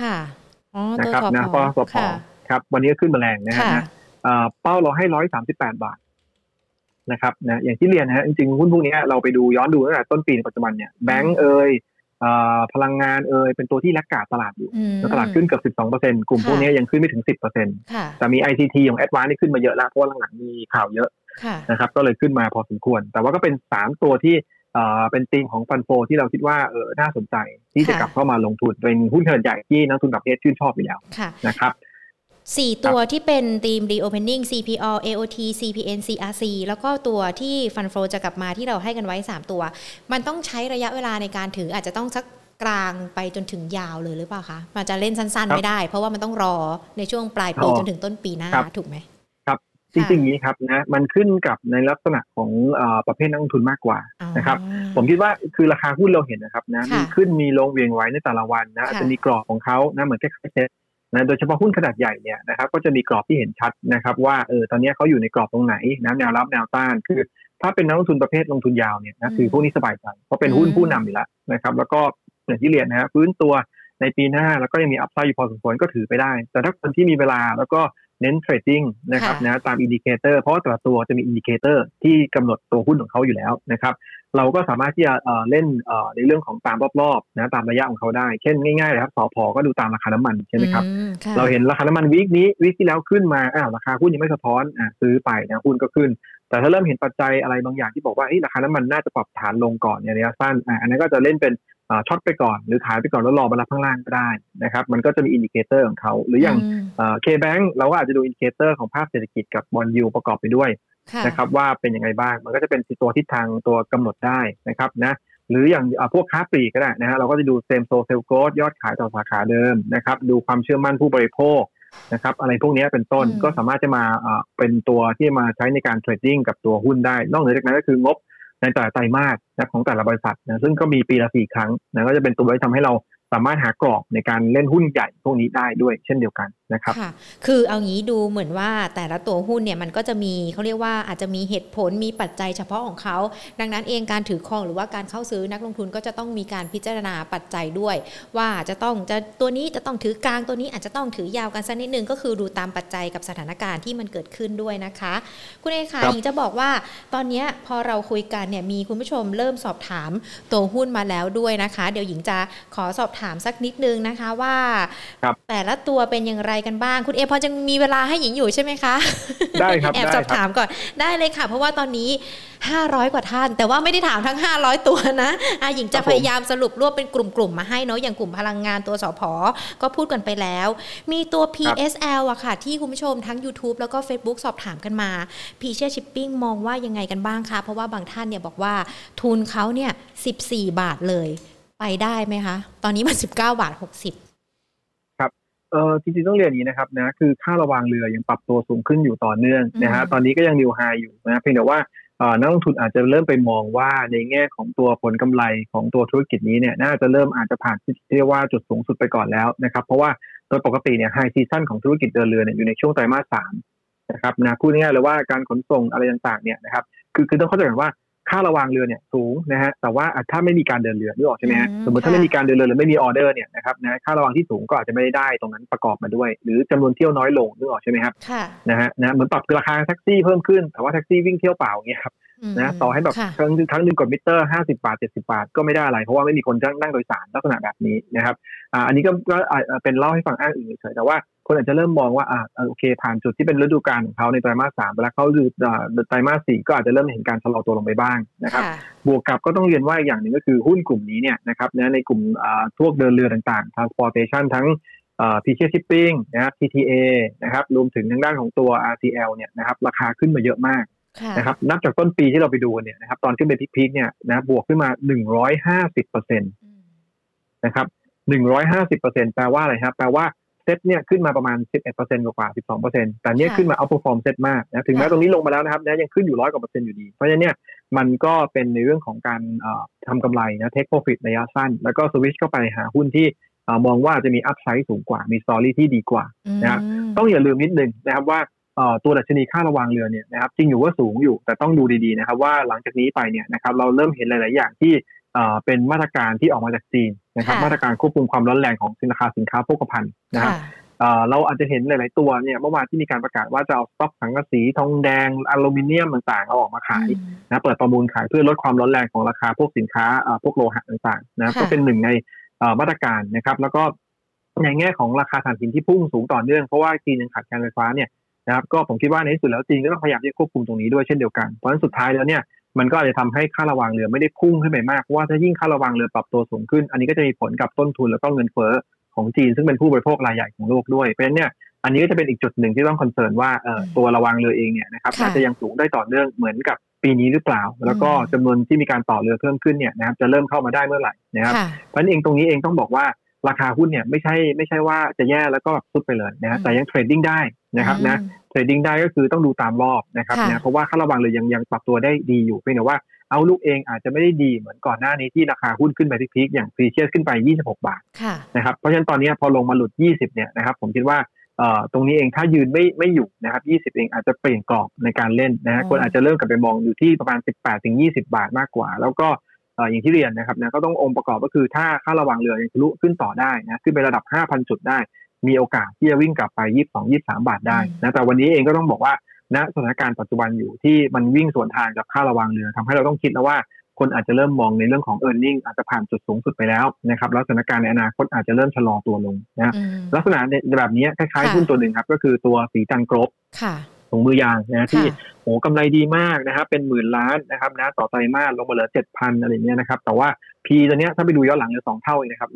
ค่ะอ๋อนะครับนะปตทสผครับวันนี้ก็ขึ้นมาแรงนะฮะเป้าเราให้138 บาทนะครับนะอย่างที่เรียนนะฮะจริงๆหุ้นพวกนี้เราไปดูย้อนดูตั้งแต่ต้นปีปัจจุบันเนี่ยแบงก์เอ่ยพลังงานเอ่ยเป็นตัวที่แลกขาดตลาดอยู่ตลาดขึ้นเกือบ 12% กลุ่มพวกนี้ยังขึ้นไม่ถึง 10% แต่มี ICT ของ Advance นี่ขึ้นมาเยอะแล้วเพราะหลังๆมีข่าวเยอะนะครับก็เลยขึ้นมาพอสมควรแต่ว่าก็เป็น3ตัวที่เป็นธีมของฟันโฟที่เราคิดว่าน่าสนใจที่จะกลับเข้ามาลงทุนเป็นหุ้นขนาดใหญ่ที่นักทุนต่างประเทศชื่นชอบอยู่แล้วนะครับ4ตัวที่เป็นธีม reopening CPALL AOT CPN CRC แล้วก็ตัวที่ฟันโฟจะกลับมาที่เราให้กันไว้3ตัวมันต้องใช้ระยะเวลาในการถืออาจจะต้องสักกลางไปจนถึงยาวเลยหรือเปล่าคะมันจะเล่นสั้นๆไม่ได้เพราะว่ามันต้องรอในช่วงปลายปีจนถึงต้นปีหน้าถูกไหมจริงๆนี้ครับนะมันขึ้นกับในลักษณะของประเภทนักลงทุนมากกว่านะครับผมคิดว่าคือราคาหุ้นเราเห็นนะครับนะมีขึ้นมีลงเวียงไว้ในแต่ละวันนะอาจจะมีกรอบของเขานะเหมือนแค่เซ็ตนะโดยเฉพาะหุ้นขนาดใหญ่เนี่ยนะครับก็จะมีกรอบที่เห็นชัดนะครับว่าตอนนี้เขาอยู่ในกรอบตรงไหนนะแนวรับแนวต้านคือถ้าเป็นนักลงทุนประเภทลงทุนยาวเนี่ยนะคือพวกนี้สบายใจเพราะเป็นหุ้นผู้นำอยู่แล้วนะครับแล้วก็อย่างที่เรียนนะฮะฟื้นตัวในปีหน้าแล้วก็ยังมีอัพไซด์อยู่พอสมควรก็ถือไปได้แต่ถ้าคนที่มีเวลาแล้วก็เน้นเทรดดิ้งนะครับนะตามอินดิเคเตอร์เพราะแต่ละตัวจะมีอินดิเคเตอร์ที่กำหนดตัวหุ้นของเขาอยู่แล้วนะครับเราก็สามารถที่จะเล่นในเรื่องของตามรอบๆนะตามระยะของเขาได้เช่นง่ายๆเลยครับสผ.ก็ดูตามราคาน้ำมันใช่ไหมครับเราเห็นราคาน้ำมันวีคนี้วีคที่แล้วขึ้นมาราคาหุ้นยังไม่สะท้อนซื้อไปนะหุ้นก็ขึ้นแต่ถ้าเริ่มเห็นปัจจัยอะไรบางอย่างที่บอกว่าราคาน้ำมันน่าจะปรับฐานลงก่อนในระยะสั้นอันนั้นก็จะเล่นเป็นช็อตไปก่อนหรือขายไปก่อนแล้วรอมารับข้างล่างก็ได้นะครับมันก็จะมีอินดิเคเตอร์ของเขาหรืออย่าง K-Bank เราก็อาจจะดูอินดิเคเตอร์ของภาพเศรษฐกิจกับบอนด์ยิลด์ประกอบไปด้วยนะครับว่าเป็นยังไงบ้างมันก็จะเป็นตัวทิศทางตัวกำหนดได้นะครับนะหรืออย่างพวกค้าปลีกก็ได้นะฮะเราก็จะดู Same Store Sales Growth ยอดขายต่อสาขาเดิมนะครับดูความเชื่อมั่นผู้บริโภคนะครับอะไรพวกนี้เป็นต้นก็สามารถจะมาเป็นตัวที่มาใช้ในการเทรดดิ้งกับตัวหุ้นได้นอกเหนือจากนั้นก็คืองบในแต่ละไตรมาสนะของแต่ละบริษัทนะซึ่งก็มีปีละ4 ครั้งนะก็จะเป็นตัวที่ทำให้เราสามารถหากรอบในการเล่นหุ้นใหญ่พวกนี้ได้ด้วยเช่นเดียวกันนะครับค่ะคือเอางี้ดูเหมือนว่าแต่ละตัวหุ้นเนี่ยมันก็จะมีเขาเรียกว่าอาจจะมีเหตุผลมีปัจจัยเฉพาะของเขาดังนั้นเองการถือครองหรือว่าการเข้าซื้อนักลงทุนก็จะต้องมีการพิจารณาปัจจัยด้วยว่าจะตัวนี้จะต้องถือกลางตัวนี้อาจจะต้องถือยาวกันสักนิดนึงก็คือดูตามปัจจัยกับสถานการณ์ที่มันเกิดขึ้นด้วยนะคะคุณเอค่ะหญิงจะบอกว่าตอนนี้พอเราคุยกันเนี่ยมีคุณผู้ชมเริ่มสอบถามตัวหุ้นมาแล้วด้วยนะคะเดี๋ยวหญิงจะขอสอบถามสักนิดนึงนะคะว่าแต่ละตัวเป็นอย่างไรกันบ้างคุณเอพอจะมีเวลาให้หญิงอยู่ใช่ไหมคะได้ครับ แอบสอบถามก่อนได้เลยค่ะเพราะว่าตอนนี้500 กว่าท่านแต่ว่าไม่ได้ถามทั้ง500ตัวนะหญิงจะพยายามสรุปรวบเป็นกลุ่มๆมาให้เนาะอย่างกลุ่มพลังงานตัวสผ.ก็พูดกันไปแล้วมีตัว PSL อ่ะค่ะที่คุณผู้ชมทั้ง YouTube แล้วก็ Facebook สอบถามกันมา Pizza Shipping มองว่ายังไงกันบ้างคะเพราะว่าบางท่านเนี่ยบอกว่าทุนเขาเนี่ย14 บาทเลยไปได้ไหมคะตอนนี้มัน19.60 บาทครับจริงๆต้องเรียนอย่างนี้นะครับนะคือค่าระวางเรือยังปรับตัวสูงขึ้นอยู่ต่อเนื่องนะฮะตอนนี้ก็ยังนิวไฮอยู่นะเพียงแต่ว่านักลงทุนอาจจะเริ่มไปมองว่าในแง่ของตัวผลกำไรของตัวธุรกิจนี้เนี่ยน่าจะเริ่มอาจจะผ่านที่เรียกว่าจุดสูงสุดไปก่อนแล้วนะครับเพราะว่าโดยปกติเนี่ยไฮซีซั่นของธุรกิจเดินเรือเนี่ยอยู่ในช่วงไตรมาส 3นะครับนะพูดง่ายๆเลยว่าการขนส่งอะไรต่างๆเนี่ยนะครับคือต้องเข้าใจก่อนว่า ค่าระวางเรือเนี่ยสูงนะฮะแต่ว่าถ้าไม่มีการเดินเรือนึกออกใช่ไหมฮะสมมติถ้าไม่มีการเดินเรือหรือไม่มีออเดอร์เนี่ยนะครับนะค่าระวางที่สูงก็อาจจะไม่ได้ตรงนั้นประกอบมาด้วยหรือจำนวนเที่ยวน้อยลงนึกออกใช่ไหมครับนะฮะนะเหมือนปรับราคาแท็กซี่เพิ่มขึ้นแต่ว่าแท็กซี่วิ่งเที่ยวเปล่าอย่างเงี้ยครับนะต่อให้แบบครั้งนึงกดมิเตอร์50บาท70บาทก็ไม่ได้อะไรเพราะว่าไม่มีคนนั่งโดยสารลักษณะแบบนี้นะครับอันนี้ก็เป็นเล่าให้ฟังอ้างอิงเฉยแต่ว่าคนอาจจะเริ่มมองว่าโอเคผ่านจุดที่เป็นฤดูกาลของเขาในไตรมาส3แล้วเขาอยู่ไตรมาส4ก็อาจจะเริ่มเห็นการชะลอตัวลงไปบ้างนะครับบวกกับก็ต้องเรียนว่าอย่างหนึ่งก็คือหุ้นกลุ่มนี้เนี่ยนะครับในกลุ่มพวกเดินเรือต่างๆ transportation ทั้งPicture Shipping นะครับ TTA นะครับรวมถึงทางด้านของตัว RCL เนี่ยนะครับราคาขึ้นมาเยอะมากนะครับนับจากต้นปีที่เราไปดูเนี่ยนะครับตอนขึ้นไปพีคๆเนี่ยนะบวกขึ้นมา 150% นะครับ 150% แปลว่าอะไรครับแปลว่าเซ็ตเนี่ยขึ้นมาประมาณ 11% กว่า 12% แต่เนี่ยขึ้นมาเอาท์เพอร์ฟอร์มเซ็ตมากนะถึงแม้ตรงนี้ลงมาแล้วนะครับนะยังขึ้นอยู่100กว่า% อยู่ดีเพราะฉะนั้นเนี่ยมันก็เป็นในเรื่องของการทำกำไรนะเทคโปรฟิตระยะสั้นแล้วก็สวิตช์เข้าไปหาหุ้นที่มองว่าจะมีอัพไซด์สูงกว่ามีสตอรี่ที่ดีกว่านะครับต้องอย่าลืมนิดนึงนะครับว่าตัวดัชนีค่าระวางเรือเนี่ยนะครับจริงอยู่ว่าสูงอยู่แต่ต้องดูดีๆนะครับว่าหลังจากนี้ไปเนี่ยนะครับเราเริ่มเห็นหลายๆอย่างที่เป็นมาตรการที่ออกมาจากจีนนะครับมาตรการควบคุมความร้อนแรงของราคาสินค้าโภคภัณฑ์นะครับเราอาจจะเห็นหลายๆตัวเนี่ยเมื่อวานที่มีการประกาศว่าจะเอาสต๊อกสังกะสีทองแดงอลูมิเนียมต่างๆเอาออกมาขายนะเปิดประมูลขายเพื่อลดความร้อนแรงของราคาพวกสินค้าพวกโลหะต่างๆนะก็เป็นหนึ่งในมาตรการนะครับแล้วก็ในแง่ของราคาถ่านหินที่พุ่งสูงต่อเนื่องเพราะว่าจีนยังขาดแคลนไฟฟ้าเนี่ยนะครับก็ผมคิดว่าในที่สุดแล้วจีนก็ต้องพยายามที่จะควบคุมตรงนี้ด้วยเช่นเดียวกันเพราะฉะนั้นสุดท้ายแล้วเนี่ยมันก็อาจจะทำให้ค่าระวางเรือไม่ได้พุ่งขึ้นไปมากเพราะว่าถ้ายิ่งค่าระวางเรือปรับตัวสูงขึ้นอันนี้ก็จะมีผลกับต้นทุนแล้วก็เงินเฟ้อของจีนซึ่งเป็นผู้บริโภครายใหญ่ของโลกด้วยเพราะฉะนั้นเนี่ยอันนี้ก็จะเป็นอีกจุดหนึ่งที่ต้องคอนเซิร์นว่าตัวระวางเรือเองเนี่ยนะครับอาจจะยังสูงได้ต่อเนื่องเหมือนกับปีนี้หรือเปล่าแล้วก็จำนวนที่มีการต่อเรือเพิ่มขึ้นเนี่ยนะครับจะเริ่มเข้ามาได้เมื่อไหร่นะครับเพราะฉะนั้นเองตรงนี้เองต้องบอกว่าราคาหุ้นเนี่ยไม่ใช่ว่าจะแย่แล้วก็ซุดไปเลยนะแต่ยังเทรดดิ้งได้นะครับนะเทรดดิ้งได้ก็คือต้องดูตามรอบนะครับนะเพราะว่าค่าระวางเรือยังปรับตัวได้ดีอยู่เพียงแต่ว่าเอาลูกเองอาจจะไม่ได้ดีเหมือนก่อนหน้านี้ที่ราคาหุ้นขึ้นไปพีคๆอย่างซีเชียสขึ้นไป26บาทนะครับเพราะฉะนั้นตอนนี้พอลงมาหลุด20เนี่ยนะครับผมคิดว่าตรงนี้เองถ้ายืนไม่อยู่นะครับ20เองอาจจะเปลี่ยนกรอบในการเล่นนะคนอาจจะเริ่มกลับไปมองอยู่ที่ประมาณ18ถึง20บาทมากกว่าแล้วก็อย่างที่เรียนนะครับนะก็ต้ององค์ประกอบก็คือถ้าค่าระวางเรือยังทะลุขึ้นต่อได้นะขึ้นไประดับ 5,000 จุดได้มีโอกาสที่จะวิ่งกลับไป22 23บาทได้นะแต่วันนี้เองก็ต้องบอกว่าณสถานการณ์ปัจจุบันอยู่ที่มันวิ่งสวนทางกับค่าระวางเรือทำให้เราต้องคิดแล้วว่าคนอาจจะเริ่มมองในเรื่องของ earning อาจจะผ่านจุดสูงสุดไปแล้วนะครับแล้วสถานการณ์ในอนาคตอาจจะเริ่มชะลอตัวลงนะลักษณะแบบนี้คล้ายๆหุ้นตัวหนึ่งครับก็คือตัวสีจันทร์กรุ๊ปถุงมือยางนะที่โหกำไรดีมากนะครับเป็นหมื่นล้านนะครับนะต่อไตรมาสลงมาเหลือ 7,000 อะไรเงี้ยนะครับแต่ว่า P ตัวเนี้ยถ้าไปดูย้อนหลังเนี่ย2เท่าเองนะครั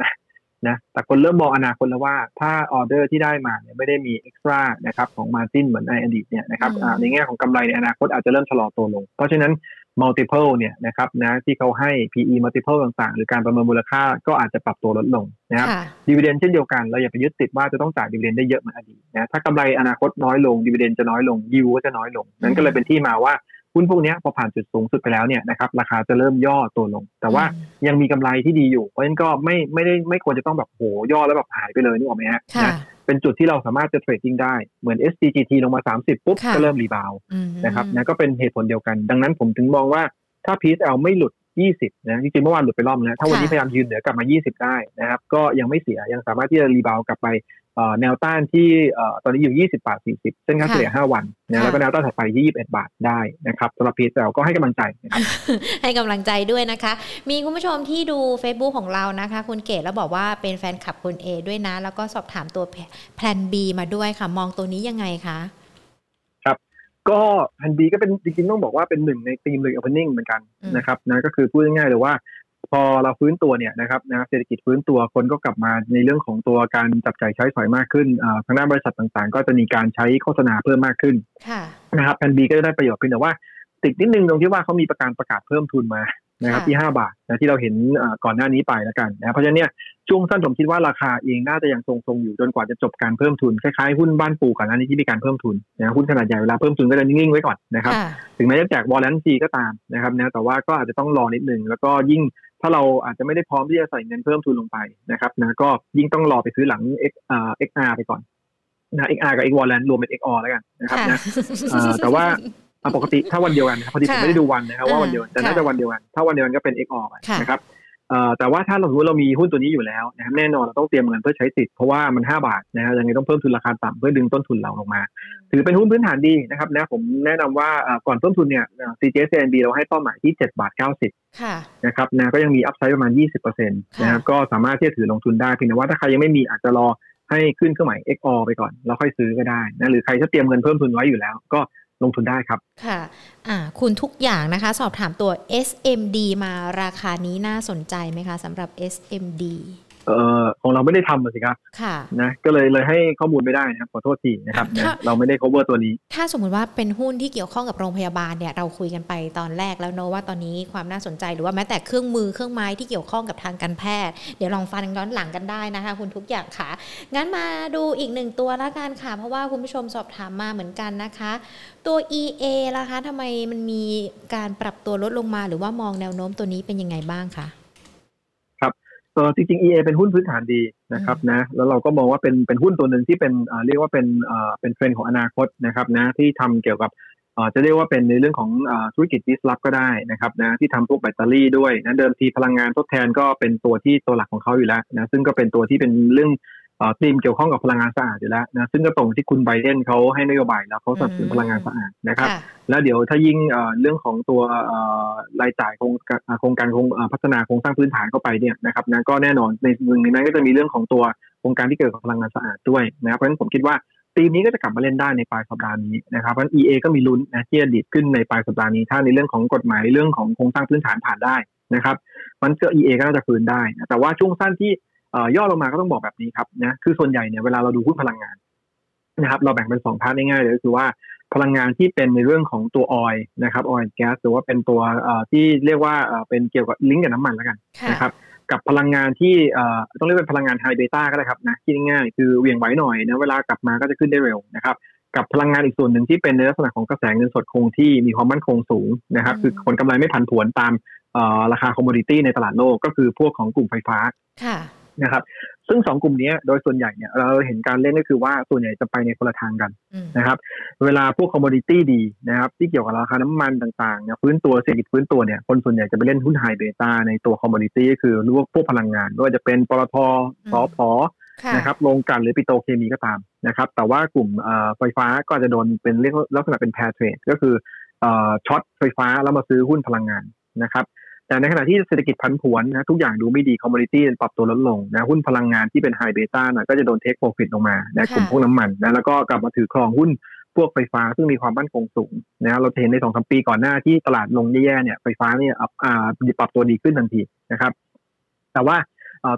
บนะแต่คนเริ่มมองอนาคตแล้วว่าถ้าออเดอร์ที่ได้มาเนี่ยไม่ได้มีเอ็กซ์ตร้านะครับของ margin เหมือนในอดีตเนี่ยนะครับในแง่ของกำไรในอนาคตอาจจะเริ่มชะลอตัวลงเพราะฉะนั้น multiple เนี่ยนะครับนะที่เขาให้ PE multiple ต่างๆหรือการประเมินมูลค่าก็อาจจะปรับตัวลดลงนะครับ dividend เช่นเดียวกันเราอย่าไปยึดติดว่าจะต้องจ่าย dividend ได้เยอะเหมือนอดีตนะถ้ากำไรอนาคตน้อยลง dividend จะน้อยลง yield ก็จะน้อยลงนั้นก็เลยเป็นที่มาว่าหุ้นพวกนี้พอผ่านจุดสูงสุดไปแล้วเนี่ยนะครับราคาจะเริ่มย่อตัวลงแต่ว่ายังมีกำไรที่ดีอยู่เพราะฉะนั้นก็ไม่ควรจะต้องแบบโหย่อแล้วแบบหายไปเลยนึกออกไหมฮะเป็นจุดที่เราสามารถจะเทรดดิ้งได้เหมือน STGT ลงมา30ปุ๊บก็เริ่มรีบาวนะครับนะก็เป็นเหตุผลเดียวกันดังนั้นผมถึงมองว่าถ้า PSL ไม่หลุด20นะจริงๆเมื่อวานหลุดไปรอบนึงแล้วถ้าวันนี้พยายามยืนเหนือกลับมา20ได้นะครับก็ยังไม่เสียยังสามารถที่จะรีบาวกลับไปแนวต้านที่ตอนนี้อยู่ 20 บาท 40 เส้นค่าเฉลี่ย 5 วันนะแล้วก็แนวต้านถัดไปที่ 21 บาทได้นะครับสำหรับ PSL ก็ให้กำลังใจนะครับ ให้กำลังใจด้วยนะคะมีคุณผู้ชมที่ดู Facebook ของเรานะคะคุณเกศแล้วบอกว่าเป็นแฟนคลับคุณ A ด้วยนะแล้วก็สอบถามตัวแพลน B มาด้วยค่ะมองตัวนี้ยังไงคะก็แพลน B ก็เป็นจริงๆต้องบอกว่าเป็นหนึ่งในทีมเลย opening เหมือนกันนะครับนะก็คือพูดง่ายๆเลยว่าพอเราฟื้นตัวเนี่ยนะครับนะเศรษฐกิจฟื้นตัวคนก็กลับมาในเรื่องของตัวการจับจ่ายใช้สอยมากขึ้นทางด้านบริษัทต่างๆก็จะมีการใช้โฆษณาเพิ่มมากขึ้นนะครับแพลน B ก็จะได้ประโยชน์เพียงแต่ว่าติดนิดนึงตรงที่ว่าเขามีประกาศเพิ่มทุนมานะครับที่5บาทนะที่เราเห็นก่อนหน้านี้ไปแล้วกันนะเพราะฉะนั้นเนี่ยช่วงสั้นผมคิดว่าราคาเองน่าจะยังทรงอยู่จนกว่าจะจบการเพิ่มทุนคล้ายๆหุ้นบ้านปูก่อนหน้านี้ที่มีการเพิ่มทุนนะหุ้นขนาดใหญ่เวลาเพิ่มทุนก็จะนิ่งๆไว้ก่อนนะครับถึงแม้จะแจกวอลเลนซีก็ตามนะครับนะแต่ว่าก็อาจจะต้องรอนิดนึงแล้วก็ยิ่งถ้าเราอาจจะไม่ได้พร้อมที่จะใส่เงินเพิ่มทุนลงไปนะครับนะก็ยิ่งต้องรอไปซื้อหลัง XR ไปก่อนนะ XR กับ X Warrant รวมเป็น XO แล้วกันนะครับนะแต่ว่า ปกติถ้าวันเดียวกันนะครับพอดีผมไม่ได้ดูวันนะครับว่าวันเดียวกันแต่น่าจะวันเดียวกันถ้าวันเดียวกันก็เป็น X ออกนะครับแต่ว่าถ้าเรารู้เรามีหุ้นตัวนี้อยู่แล้วนะครับแน่นอนเราต้องเตรียมเงินเพื่อใช้สิทธิ์เพราะว่ามัน5บาทนะฮะยังไงต้องเพิ่มทุนราคาต่ำเพื่อดึงต้นทุนเราลงมาถือเป็นหุ้นพื้นฐานดีนะครับนะผมแนะนำว่าก่อนเพิ่มทุนเนี่ย CGS-CIMB เราให้เป้าหมายที่ 7.90 ค่ะนะครับนะก็ยังมีอัพไซด์ประมาณ 20% นะครับก็สามารถที่จะถือลงทุนได้เพียงแต่ว่าถ้าใครยังไม่มีอาจจะรอให้ขึ้นเครื่องหมาย XO ไปก่อนแล้วค่อยซื้อก็ได้นะหรือใครถ้าเตรียมเงินเพิ่มทุนไว้อยู่แล้วก็ลงทุนได้ครับค่ะคุณทุกอย่างนะคะสอบถามตัว SMD มาราคานี้น่าสนใจไหมคะสำหรับ SMD ของเราไม่ได้ทำสิครับค่ะนะก็เลยให้ข้อมูลไม่ได้นะครับขอโทษทีนะครับเราไม่ได้ cover ตัวนี้ถ้าสมมุติว่าเป็นหุ้นที่เกี่ยวข้องกับโรงพยาบาลเนี่ยเราคุยกันไปตอนแรกแล้วเนอะว่าตอนนี้ความน่าสนใจหรือว่าแม้แต่เครื่องมือเครื่องไม้ที่เกี่ยวข้องกับทางการแพทย์เดี๋ยวลองฟังย้อนหลังกันได้นะคะคุณทุกอย่างค่ะงั้นมาดูอีก1ตัวละกันค่ะเพราะว่าคุณผู้ชมสอบถามมาเหมือนกันนะคะตัว EA ล่ะคะทำไมมันมีการปรับตัวลดลงมาหรือว่ามองแนวโน้มตัวนี้เป็นยังไงบ้างคะครับจริงๆ EA เป็นหุ้นพื้นฐานดีนะครับนะแล้วเราก็มองว่าเป็นหุ้นตัวนึงที่เป็นเรียกว่าเป็นเทรนด์ของอนาคตนะครับนะที่ทำเกี่ยวกับจะเรียกว่าเป็นในเรื่องของธุรกิจ disrupt ก็ได้นะครับนะที่ทำพวกแบตเตอรี่ด้วยนะเดิมทีพลังงานทดแทนก็เป็นตัวที่ตัวหลักของเขาอยู่แล้วนะซึ่งก็เป็นตัวที่เป็นเรื่องทีมเกี่ยวข้องกับพลังงานสะอาดอยู่แล้วนะซึ่งก็ตรงที่คุณไบเดนเขาให้นโยบายแล้วเขาสนับสนุนพลังงานสะอาดนะครับแล้วเดี๋ยวถ้ายิ่งเรื่องของตัวรายจ่ายโครงการพัฒนาโครงสร้างพื้นฐานเข้าไปเนี่ยนะครับนะก็แน่นอนในหนึ่งในนั้นก็จะมีเรื่องของตัวโครงการที่เกี่ยวกับพลังงานสะอาดด้วยนะครับเพราะฉะนั้นผมคิดว่าทีมนี้ก็จะกลับมาเล่นได้ในปลายสัปดาห์นี้นะครับเพราะฉะนั้น EA ก็มีลุ้นนะที่จะดีดขึ้นในปลายสัปดาห์นี้ถ้าในเรื่องของกฎหมายเรื่องของโครงสร้างพื้นฐานผ่านได้นะครับมันก็ EA ก็น่าจะฟื้นได้แต่ว่าช่วงสั้นที่ย่อลงมาก็ต้องบอกแบบนี้ครับนะคือส่วนใหญ่เนี่ยเวลาเราดูหุ้นพลังงานนะครับเราแบ่งเป็น2พาร์ทง่ายๆเลยก็คือว่าพลังงานที่เป็นในเรื่องของตัวออยล์นะครับออยล์แก๊สหรือว่าเป็นตัวที่เรียกว่าเป็นเกี่ยวกับลิงก์กับน้ำมันแล้วกันนะครับกับพลังงานที่ต้องเรียกเป็นพลังงานไฮเบต้าก็ได้ครับนะคิดง่ายๆคือเวียงไหวหน่อยนะเวลากลับมาก็จะขึ้นได้เร็วนะครับกับพลังงานอีกส่วนหนึ่งที่เป็นในลักษณะของกระแสเงินสดคงที่มีความมั่นคงสูงนะครับคือผลกำไรไม่ผันผวนตามราคาคอมมูนิตี้ในตลาดโลกก็คือพวกของกลุ่มไฟฟ้านะครับซึ่ง2กลุ่มนี้โดยส่วนใหญ่เนี่ยเราเห็นการเล่นก็คือว่าส่วนใหญ่จะไปในคนละทางกันนะครับเวลาพวกคอมโมดิตี้ดีนะครับที่เกี่ยวกับราคาน้ำมันต่างๆเนี่ยฟื้นตัวเศรษฐกิจฟื้นตัวเนี่ยคนส่วนใหญ่จะไปเล่นหุ้นไฮเบต้าในตัวคอมโมดิตี้ก็คือพวกพลังงานไม่ว่าจะเป็นปตท.สผ.นะครับโรงกลั่นหรือปิโตรเคมีก็ตามนะครับแต่ว่ากลุ่มไฟฟ้าก็จะโดนเป็นเรียกลักษณะเป็นแพร์เทรดก็คือช็อตไฟฟ้าแล้วมาซื้อหุ้นพลังงานนะครับแต่ในขณะที่เศรษฐกิจผันผวนนะทุกอย่างดูไม่ดีคอมโมดิตี้ปรับตัวลดลงนะหุ้นพลังงานที่เป็นไฮเบต้าน่ะก็จะโดนเทคโปรฟิตลงมานะกลุ่มพวกน้ำมันนะแล้วก็กลับมาถือครองหุ้นพวกไฟฟ้าซึ่งมีความมั่นคงสูงนะเราเห็นใน 2-3 ปีก่อนหน้าที่ตลาดลงแย่ๆเนี่ยไฟฟ้าเนี่ยปรับตัวดีขึ้นทันทีนะครับแต่ว่า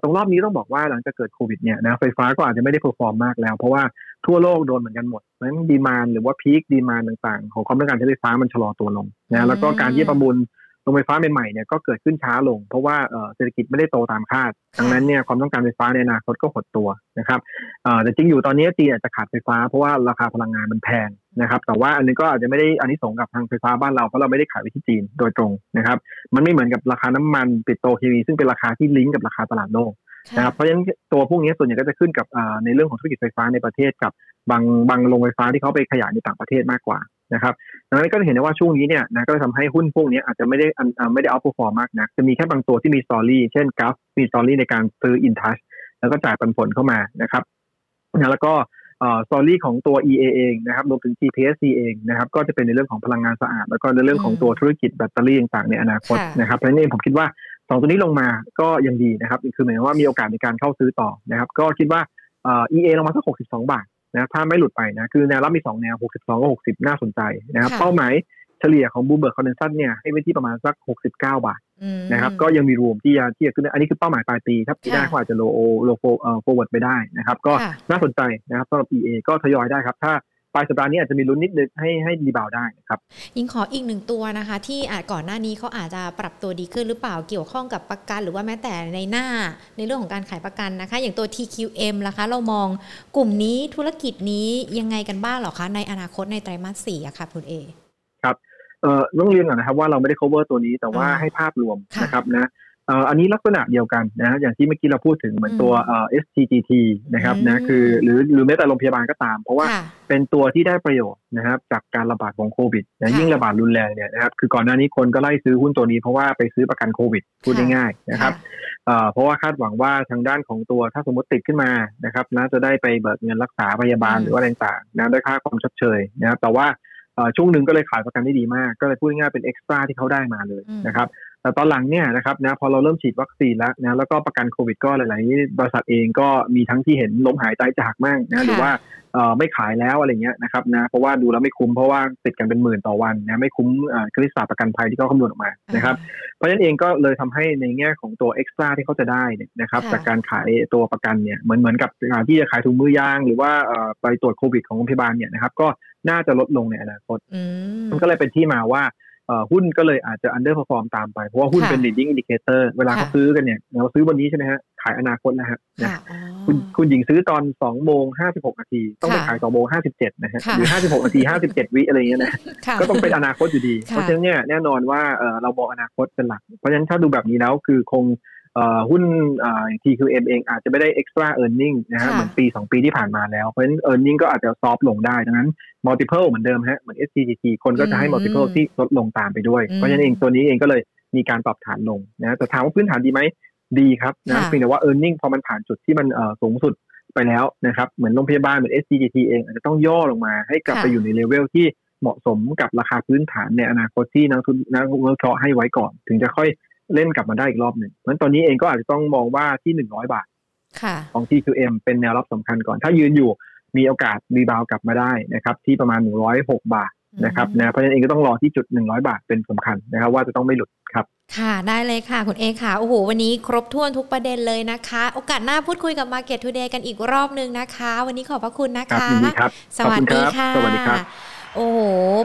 ตรงรอบนี้ต้องบอกว่าหลังจากเกิดโควิดเนี่ยนะไฟฟ้าก็อาจจะไม่ได้เพอร์ฟอร์มมากแล้วเพราะว่าทั่วโลกโดนเหมือนกันหมดนั้นดีมานด์หรือว่าพีคดีมานด์ต่างๆของความต้องการใช้ไฟฟ้ามันชะลอตัวลงนะแล้วก็การที่ประมูลโรงไฟฟ้าใหม่ๆเนี่ยก็เกิดขึ้นช้าลงเพราะว่าเศรษฐกิจไม่ได้โตตามคาดดังนั้นเนี่ยความต้องการไฟฟ้าในอนาคตก็หดตัวนะครับแต่จริงอยู่ตอนนี้จีนอาจจะขาดไฟฟ้าเพราะว่าราคาพลังงานมันแพงนะครับแต่ว่าอันนี้ก็อาจจะไม่ได้อานิสงส์กับทางไฟฟ้าบ้านเราเพราะเราไม่ได้ขายไปที่จีนโดยตรงนะครับมันไม่เหมือนกับราคาน้ำมันปิโตรเคมีซึ่งเป็นราคาที่ลิงก์กับราคาตลาดโลกนะครับเพราะฉะนั้นตัวพวกนี้ส่วนใหญ่ก็จะขึ้นกับในเรื่องของธุรกิจไฟฟ้าในประเทศกับบางโรงไฟฟ้าที่เขาไปขยายในต่างประเทศมากกว่านะครับดังนั้นก็จะเห็นได้ว่าช่วงนี้เนี่ยนะก็จะทำให้หุ้นพวกนี้อาจจะไม่ได้เอาฟอร์มมากนะจะมีแค่บางตัวที่มีสตอรี่เช่นกราฟมีสตอรี่ในการซื้ออินทัชแล้วก็จ่ายปันผลเข้ามานะครับแล้วก็สตอรี่ของตัว EA เองนะครับรวมถึง GPSC เองนะครับก็จะเป็นในเรื่องของพลังงานสะอาดแล้วก็ในเรื่องของตัวธุรกิจแบตเตอรี่ต่างๆในอนาคตนะครับเพราะฉะนั้นผมคิดว่าสองตัวนี้ลงมาก็ยังดีนะครับคือหมายความว่ามีโอกาสในการเข้าซื้อต่อนะครับก็คิดว่าEA ลงมาสัก62 บาทนะถ้าไม่หลุดไปนะคือแนวรับมี2แนว62กับ60น่าสนใจนะครับเป้าหมายเฉลี่ยของ Bloomberg Consensus เนี่ยให้ไว้ที่ประมาณสัก69 บาทนะครับก็ยังมีรูมที่จะขึ้นอันนี้คือเป้าหมายปลายปีถ้าปีหน้าก็อาจจะโลforward ไปได้นะครับก็น่าสนใจนะครับสำหรับ EA ก็ทยอยได้ครับถ้าปลายสัปดาห์นี้อาจจะมีลุ้นนิดนึงให้รีบาวได้นะครับยิงขออีกหนึ่งตัวนะคะที่ก่อนหน้านี้เขาอาจจะปรับตัวดีขึ้นหรือเปล่าเกี่ยวข้องกับประกันหรือว่าแม้แต่ในเรื่องของการขายประกันนะคะอย่างตัว TQM นะคะเรามองกลุ่มนี้ธุรกิจนี้ยังไงกันบ้างหรอคะในอนาคตในไตรมาส4อะค่ะคุณเอครับต้องเรียนก่อนนะครับว่าเราไม่ได้ cover ตัวนี้แต่ว่าให้ภาพรวมนะครับนะ อันนี้ลักษณะเดียวกันนะอย่างที่เมื่อกี้เราพูดถึงเหมือนตัวSTGT นะครับนะคือหรือแม้แต่โรงพยาบาลก็ตามเพราะว่าเป็นตัวที่ได้ประโยชน์นะครับจากการระบาดของโควิดนะยิ่งระบาดรุนแรงเนี่ยนะครับคือก่อนหน้านี้คนก็ไล่ซื้อหุ้นตัวนี้เพราะว่าไปซื้อประกันโควิดพูดง่ายๆนะครับเพราะว่าคาดหวังว่าทางด้านของตัวถ้าสมมติติดขึ้นมานะครับนะจะได้ไปเบิกเงินรักษาพยาบาลหรือว่าอะไรต่างๆนะได้ค่าความชดเชยนะครับแต่ว่าช่วงนึงก็เลยขายประกันได้ดีมากก็เลยพูดง่ายๆเป็นเอ็กซ์ตร้าที่เขาได้มาเลยนะครับแต่ตอนหลังเนี่ยนะครับนะพอเราเริ่มฉีดวัคซีนแล้วนะแล้วก็ประกันโควิดก็หลายๆบริษัทเองก็มีทั้งที่เห็นล้มหายตายจากมั่งนะหรือว่าไม่ขายแล้วอะไรเงี้ยนะครับนะเพราะว่าดูแล้วไม่คุ้มเพราะว่าติดกันเป็นหมื่นต่อวันนะไม่คุ้มคณิตศาสตร์ประกันภัยที่เขาคำนวณออกมานะครับเพราะฉะนั้นเองก็เลยทำให้ในแง่ของตัวเอ็กซ์ตร้าที่เขาจะได้นะครับจากการขายตัวประกันเนี่ยเหมือนกับที่จะขายถุงมือยางหรือว่าไปตรวจโควิดของโรงพยาบาลเนี่ยนะครับก็น่าจะลดลงในอนาคตมันก็เลยเป็นที่มาว่าหุ้นก็เลยอาจจะ underperform ตามไปเพราะว่าหุ้นเป็น leading indicator เวลาเขาซื้อกันเนี่ยเราซื้อวันนี้ใช่ไหมฮะขายอนาคตนะฮะคุณหญิงซื้อตอน 2:56 นาทีต้องไปขาย 2:57 นะฮะหรือ 56 นาที 57 วิอะไรเงี้ยนะก็ต้องเป็นอนาคตอยู่ดีเพราะฉะนั้นเนี่ยแน่นอนว่าเรามองอนาคตเป็นหลักเพราะฉะนั้นถ้าดูแบบนี้แล้วคือคงหุ้น TQM เองอาจจะไม่ได้ extra earning นะฮะเหมือนปี2ปีที่ผ่านมาแล้วเพราะฉะนั้น earning ก็อาจจะ soft ลงได้ดังนั้น multiple เหมือนเดิมฮะเหมือน SCGT คนก็จะให้ multiple ที่ลดลงตามไปด้วยเพราะฉะนั้นเองตัวนี้เองก็เลยมีการปรับฐานลงนะแต่ถามว่าพื้นฐานดีไหมดีครับนะเพียงแต่ว่า earning พอมันผ่านจุดที่มันสูงสุดไปแล้วนะครับเหมือนโรงพยาบาลเหมือน SCGT เองอาจจะต้องย่อลงมาให้กลับไปอยู่ในเลเวลที่เหมาะสมกับราคาพื้นฐานในอนาคตที่นักลงทุนเคาะให้ไว้ก่อนถึงจะค่อยเล่นกลับมาได้อีกรอบหนึ่งเพราะฉะนั้นตอนนี้เองก็อาจจะต้องมองว่าที่100บาทของ TQM เป็นแนวรับสำคัญก่อนถ้ายืนอยู่มีโอกาสรีบาวกลับมาได้นะครับที่ประมาณ106บาทนะครับนะเพราะฉะนั้นเองก็ต้องรอที่จุด100บาทเป็นสำคัญนะครับว่าจะต้องไม่หลุดครับค่ะได้เลยค่ะคุณเอค่ะโอ้โหวันนี้ครบถ้วนทุกประเด็นเลยนะคะโอกาสหน้าพูดคุยกับ Market Today กันอีกรอบนึงนะคะวันนี้ขอบพระคุณนะคะสวัสดีค่ะสวัสดีครับโอ้โห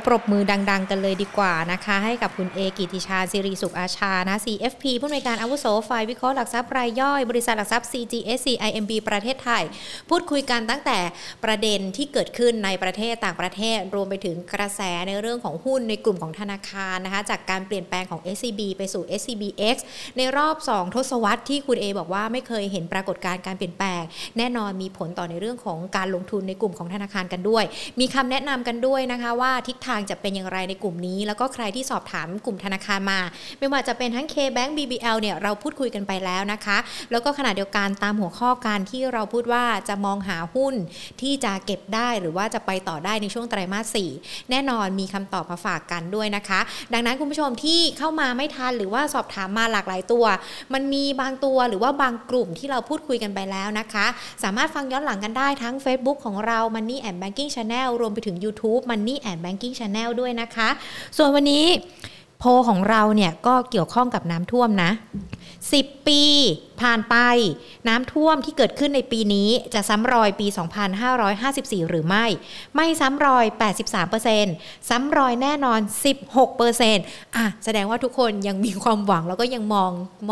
ปรบมือดังๆกันเลยดีกว่านะคะให้กับคุณเอกิติชาสิริสุขอาชานะ CFP ผู้อำนวยการอาวุโสฝ่ายวิเคราะห์หลักทรัพย์รายย่อยบริษัทหลักทรัพย์ CGS-CIMB ประเทศไทยพูดคุยกันตั้งแต่ประเด็นที่เกิดขึ้นในประเทศต่างประเทศรวมไปถึงกระแสในเรื่องของหุ้นในกลุ่มของธนาคารนะคะจากการเปลี่ยนแปลงของ SCB ไปสู่ SCBX ในรอบ2ทศวรรษที่คุณเอบอกว่าไม่เคยเห็นปรากฏการณ์การเปลี่ยนแปลงแน่นอนมีผลต่อในเรื่องของการลงทุนในกลุ่มของธนาคารกันด้วยมีคำแนะนำกันด้วยนะคะว่าทิศทางจะเป็นอย่างไรในกลุ่มนี้แล้วก็ใครที่สอบถามกลุ่มธนาคารมาไม่ว่าจะเป็นทั้ง K-Bank BBL เนี่ยเราพูดคุยกันไปแล้วนะคะแล้วก็ขณะเดียวกันตามหัวข้อการที่เราพูดว่าจะมองหาหุ้นที่จะเก็บได้หรือว่าจะไปต่อได้ในช่วงไตรมาส4แน่นอนมีคำตอบมาฝากกันด้วยนะคะดังนั้นคุณผู้ชมที่เข้ามาไม่ทันหรือว่าสอบถามมาหลากหลายตัวมันมีบางตัวหรือว่าบางกลุ่มที่เราพูดคุยกันไปแล้วนะคะสามารถฟังย้อนหลังกันได้ทั้ง Facebook ของเรา Money and Banking Channel รวมไปถึง YouTube Money and Banking Channel ด้วยนะคะส่วนวันนี้โพลของเราเนี่ยก็เกี่ยวข้องกับน้ำท่วมนะ10ปีผ่านไปน้ำท่วมที่เกิดขึ้นในปีนี้จะซ้ำรอยปี 2554 หรือไม่ไม่ซ้ำรอย 83% ซ้ำรอยแน่นอน 16% แสดงว่าทุกคนยังมีความหวังแล้วก็ยังมอ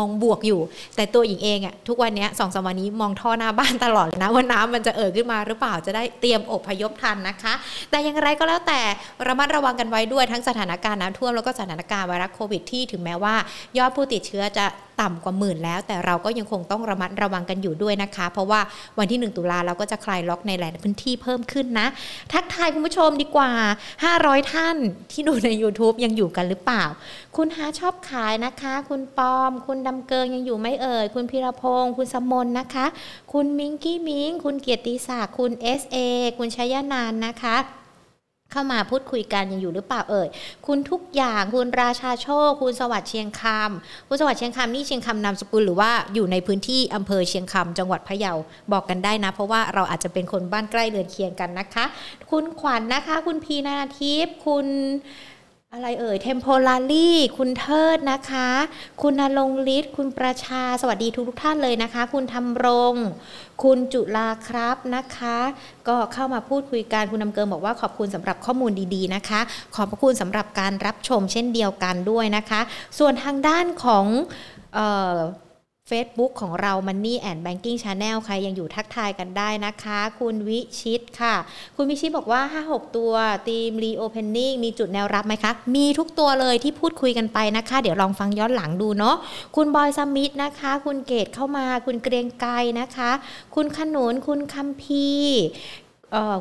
งบวกอยู่แต่ตัวหญิงเองอะทุกวันนี้ 2-3 วันนี้มองท่อหน้าบ้านตลอดนะว่าน้ำมันจะเอ่อขึ้นมาหรือเปล่าจะได้เตรียมอพยพทันนะคะแต่อย่างไรก็แล้วแต่ระมัดระวังกันไว้ด้วยทั้งสถานการณ์น้ำท่วมแล้วก็สถานการณ์ไวรัสโควิดที่ถึงแม้ว่ายอดผู้ติดเชื้อจะต่ำกว่าหมื่นแล้วแต่เราก็ยังคงต้องระมัดระวังกันอยู่ด้วยนะคะเพราะว่าวันที่1ตุลาเราก็จะคลายล็อกในหลายพื้นที่เพิ่มขึ้นนะทักทายคุณผู้ชมดีกว่า500ท่านที่ดูใน YouTube ยังอยู่กันหรือเปล่าคุณหาชอบขายนะคะคุณปอมคุณดำเกิงยังอยู่ไหมเอ่ยคุณพีรพงษ์คุณสมนนะคะคุณมิงกี้มิงคุณเกียรติศักดิ์คุณ SA คุณชยานานนะคะเข้ามาพูดคุยกันยังอยู่หรือเปล่าเอ่ยคุณทุกอย่างคุณราชาโชคคุณสวัสดิ์เชียงคำคุณสวัสดิ์เชียงคำนี่เชียงคำนามสกุลหรือว่าอยู่ในพื้นที่อำเภอเชียงคำจังหวัดพะเยาบอกกันได้นะเพราะว่าเราอาจจะเป็นคนบ้านใกล้เรือนเคียงกันนะคะคุณขวัญ นะคะคุณพีนาทิพย์คุณอะไรเอ่ย Temporary คุณเทิดนะคะคุณณรงค์ฤทธิ์คุณประชาสวัสดีทุกท่านเลยนะคะคุณธำรงคุณจุฬาครับนะคะก็เข้ามาพูดคุยกันคุณนำเกิมบอกว่าขอบคุณสำหรับข้อมูลดีๆนะคะขอบพระคุณสำหรับการรับชมเช่นเดียวกันด้วยนะคะส่วนทางด้านของ Facebook ของเรา Money and Banking Channel ใครยังอยู่ทักทายกันได้นะคะคุณวิชิตค่ะคุณวิชิตบอกว่า 5-6 ตัวทีม Reopening มีจุดแนวรับไหมคะมีทุกตัวเลยที่พูดคุยกันไปนะคะเดี๋ยวลองฟังย้อนหลังดูเนาะคุณบอยสมิธนะคะคุณเกตเข้ามาคุณเกรียงไกรนะคะคุณขนุนคุณคัมพี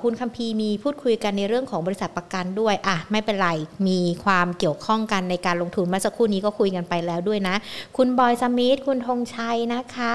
คุณคัมพีมีพูดคุยกันในเรื่องของบริษัทประกันด้วยอ่ะไม่เป็นไรมีความเกี่ยวข้องกันในการลงทุนเมื่อสักครู่นี้ก็คุยกันไปแล้วด้วยนะคุณบอยสมิธคุณธงชัยนะคะ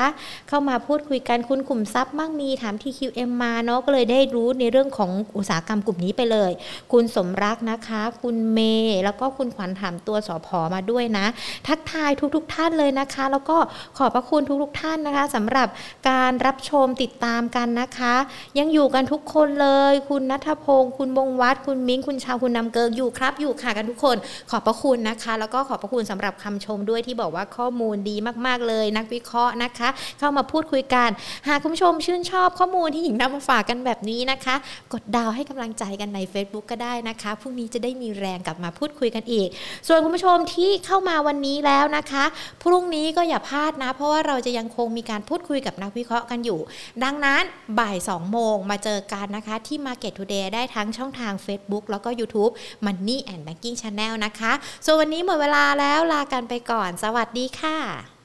เข้ามาพูดคุยกันคุณขุมทรัพย์มั่งมีถาม TQM มาเนาะก็เลยได้รู้ในเรื่องของอุตสาหกรรมกลุ่มนี้ไปเลยคุณสมรักนะคะคุณเมย์แล้วก็คุณขวัญถามตัวสผ.มาด้วยนะทักทายทุกท่านเลยนะคะแล้วก็ขอบพระคุณทุกท่านนะคะสำหรับการรับชมติดตามกันนะคะยังอยู่กันทุกคนเลยคุณณัฐพงษ์คุณบงวัฒน์คุณมิ้งคุณชาวคุณนำเกิงอยู่ครับอยู่ค่ะกันทุกคนขอบพระคุณนะคะแล้วก็ขอบพระคุณสำหรับคำชมด้วยที่บอกว่าข้อมูลดีมากๆเลยนักวิเคราะห์นะคะเข้ามาพูดคุยกันหากคุณผู้ชมชื่นชอบข้อมูลที่หญิงนำมาฝากกันแบบนี้นะคะกดดาวให้กำลังใจกันใน Facebook ก็ได้นะคะพรุ่งนี้จะได้มีแรงกลับมาพูดคุยกันอีกส่วนคุณผู้ชมที่เข้ามาวันนี้แล้วนะคะพรุ่งนี้ก็อย่าพลาดนะเพราะว่าเราจะยังคงมีการพูดคุยกับนักวิเคราะห์กันอยู่ดังนั้นบ่าย 2 โมงมาเจอกันนะคะที่ Market Today ได้ทั้งช่องทาง Facebook แล้วก็ YouTube Money and Banking Channel นะคะส่วนวันนี้หมดเวลาแล้วลากันไปก่อนสวัสดีค่ะ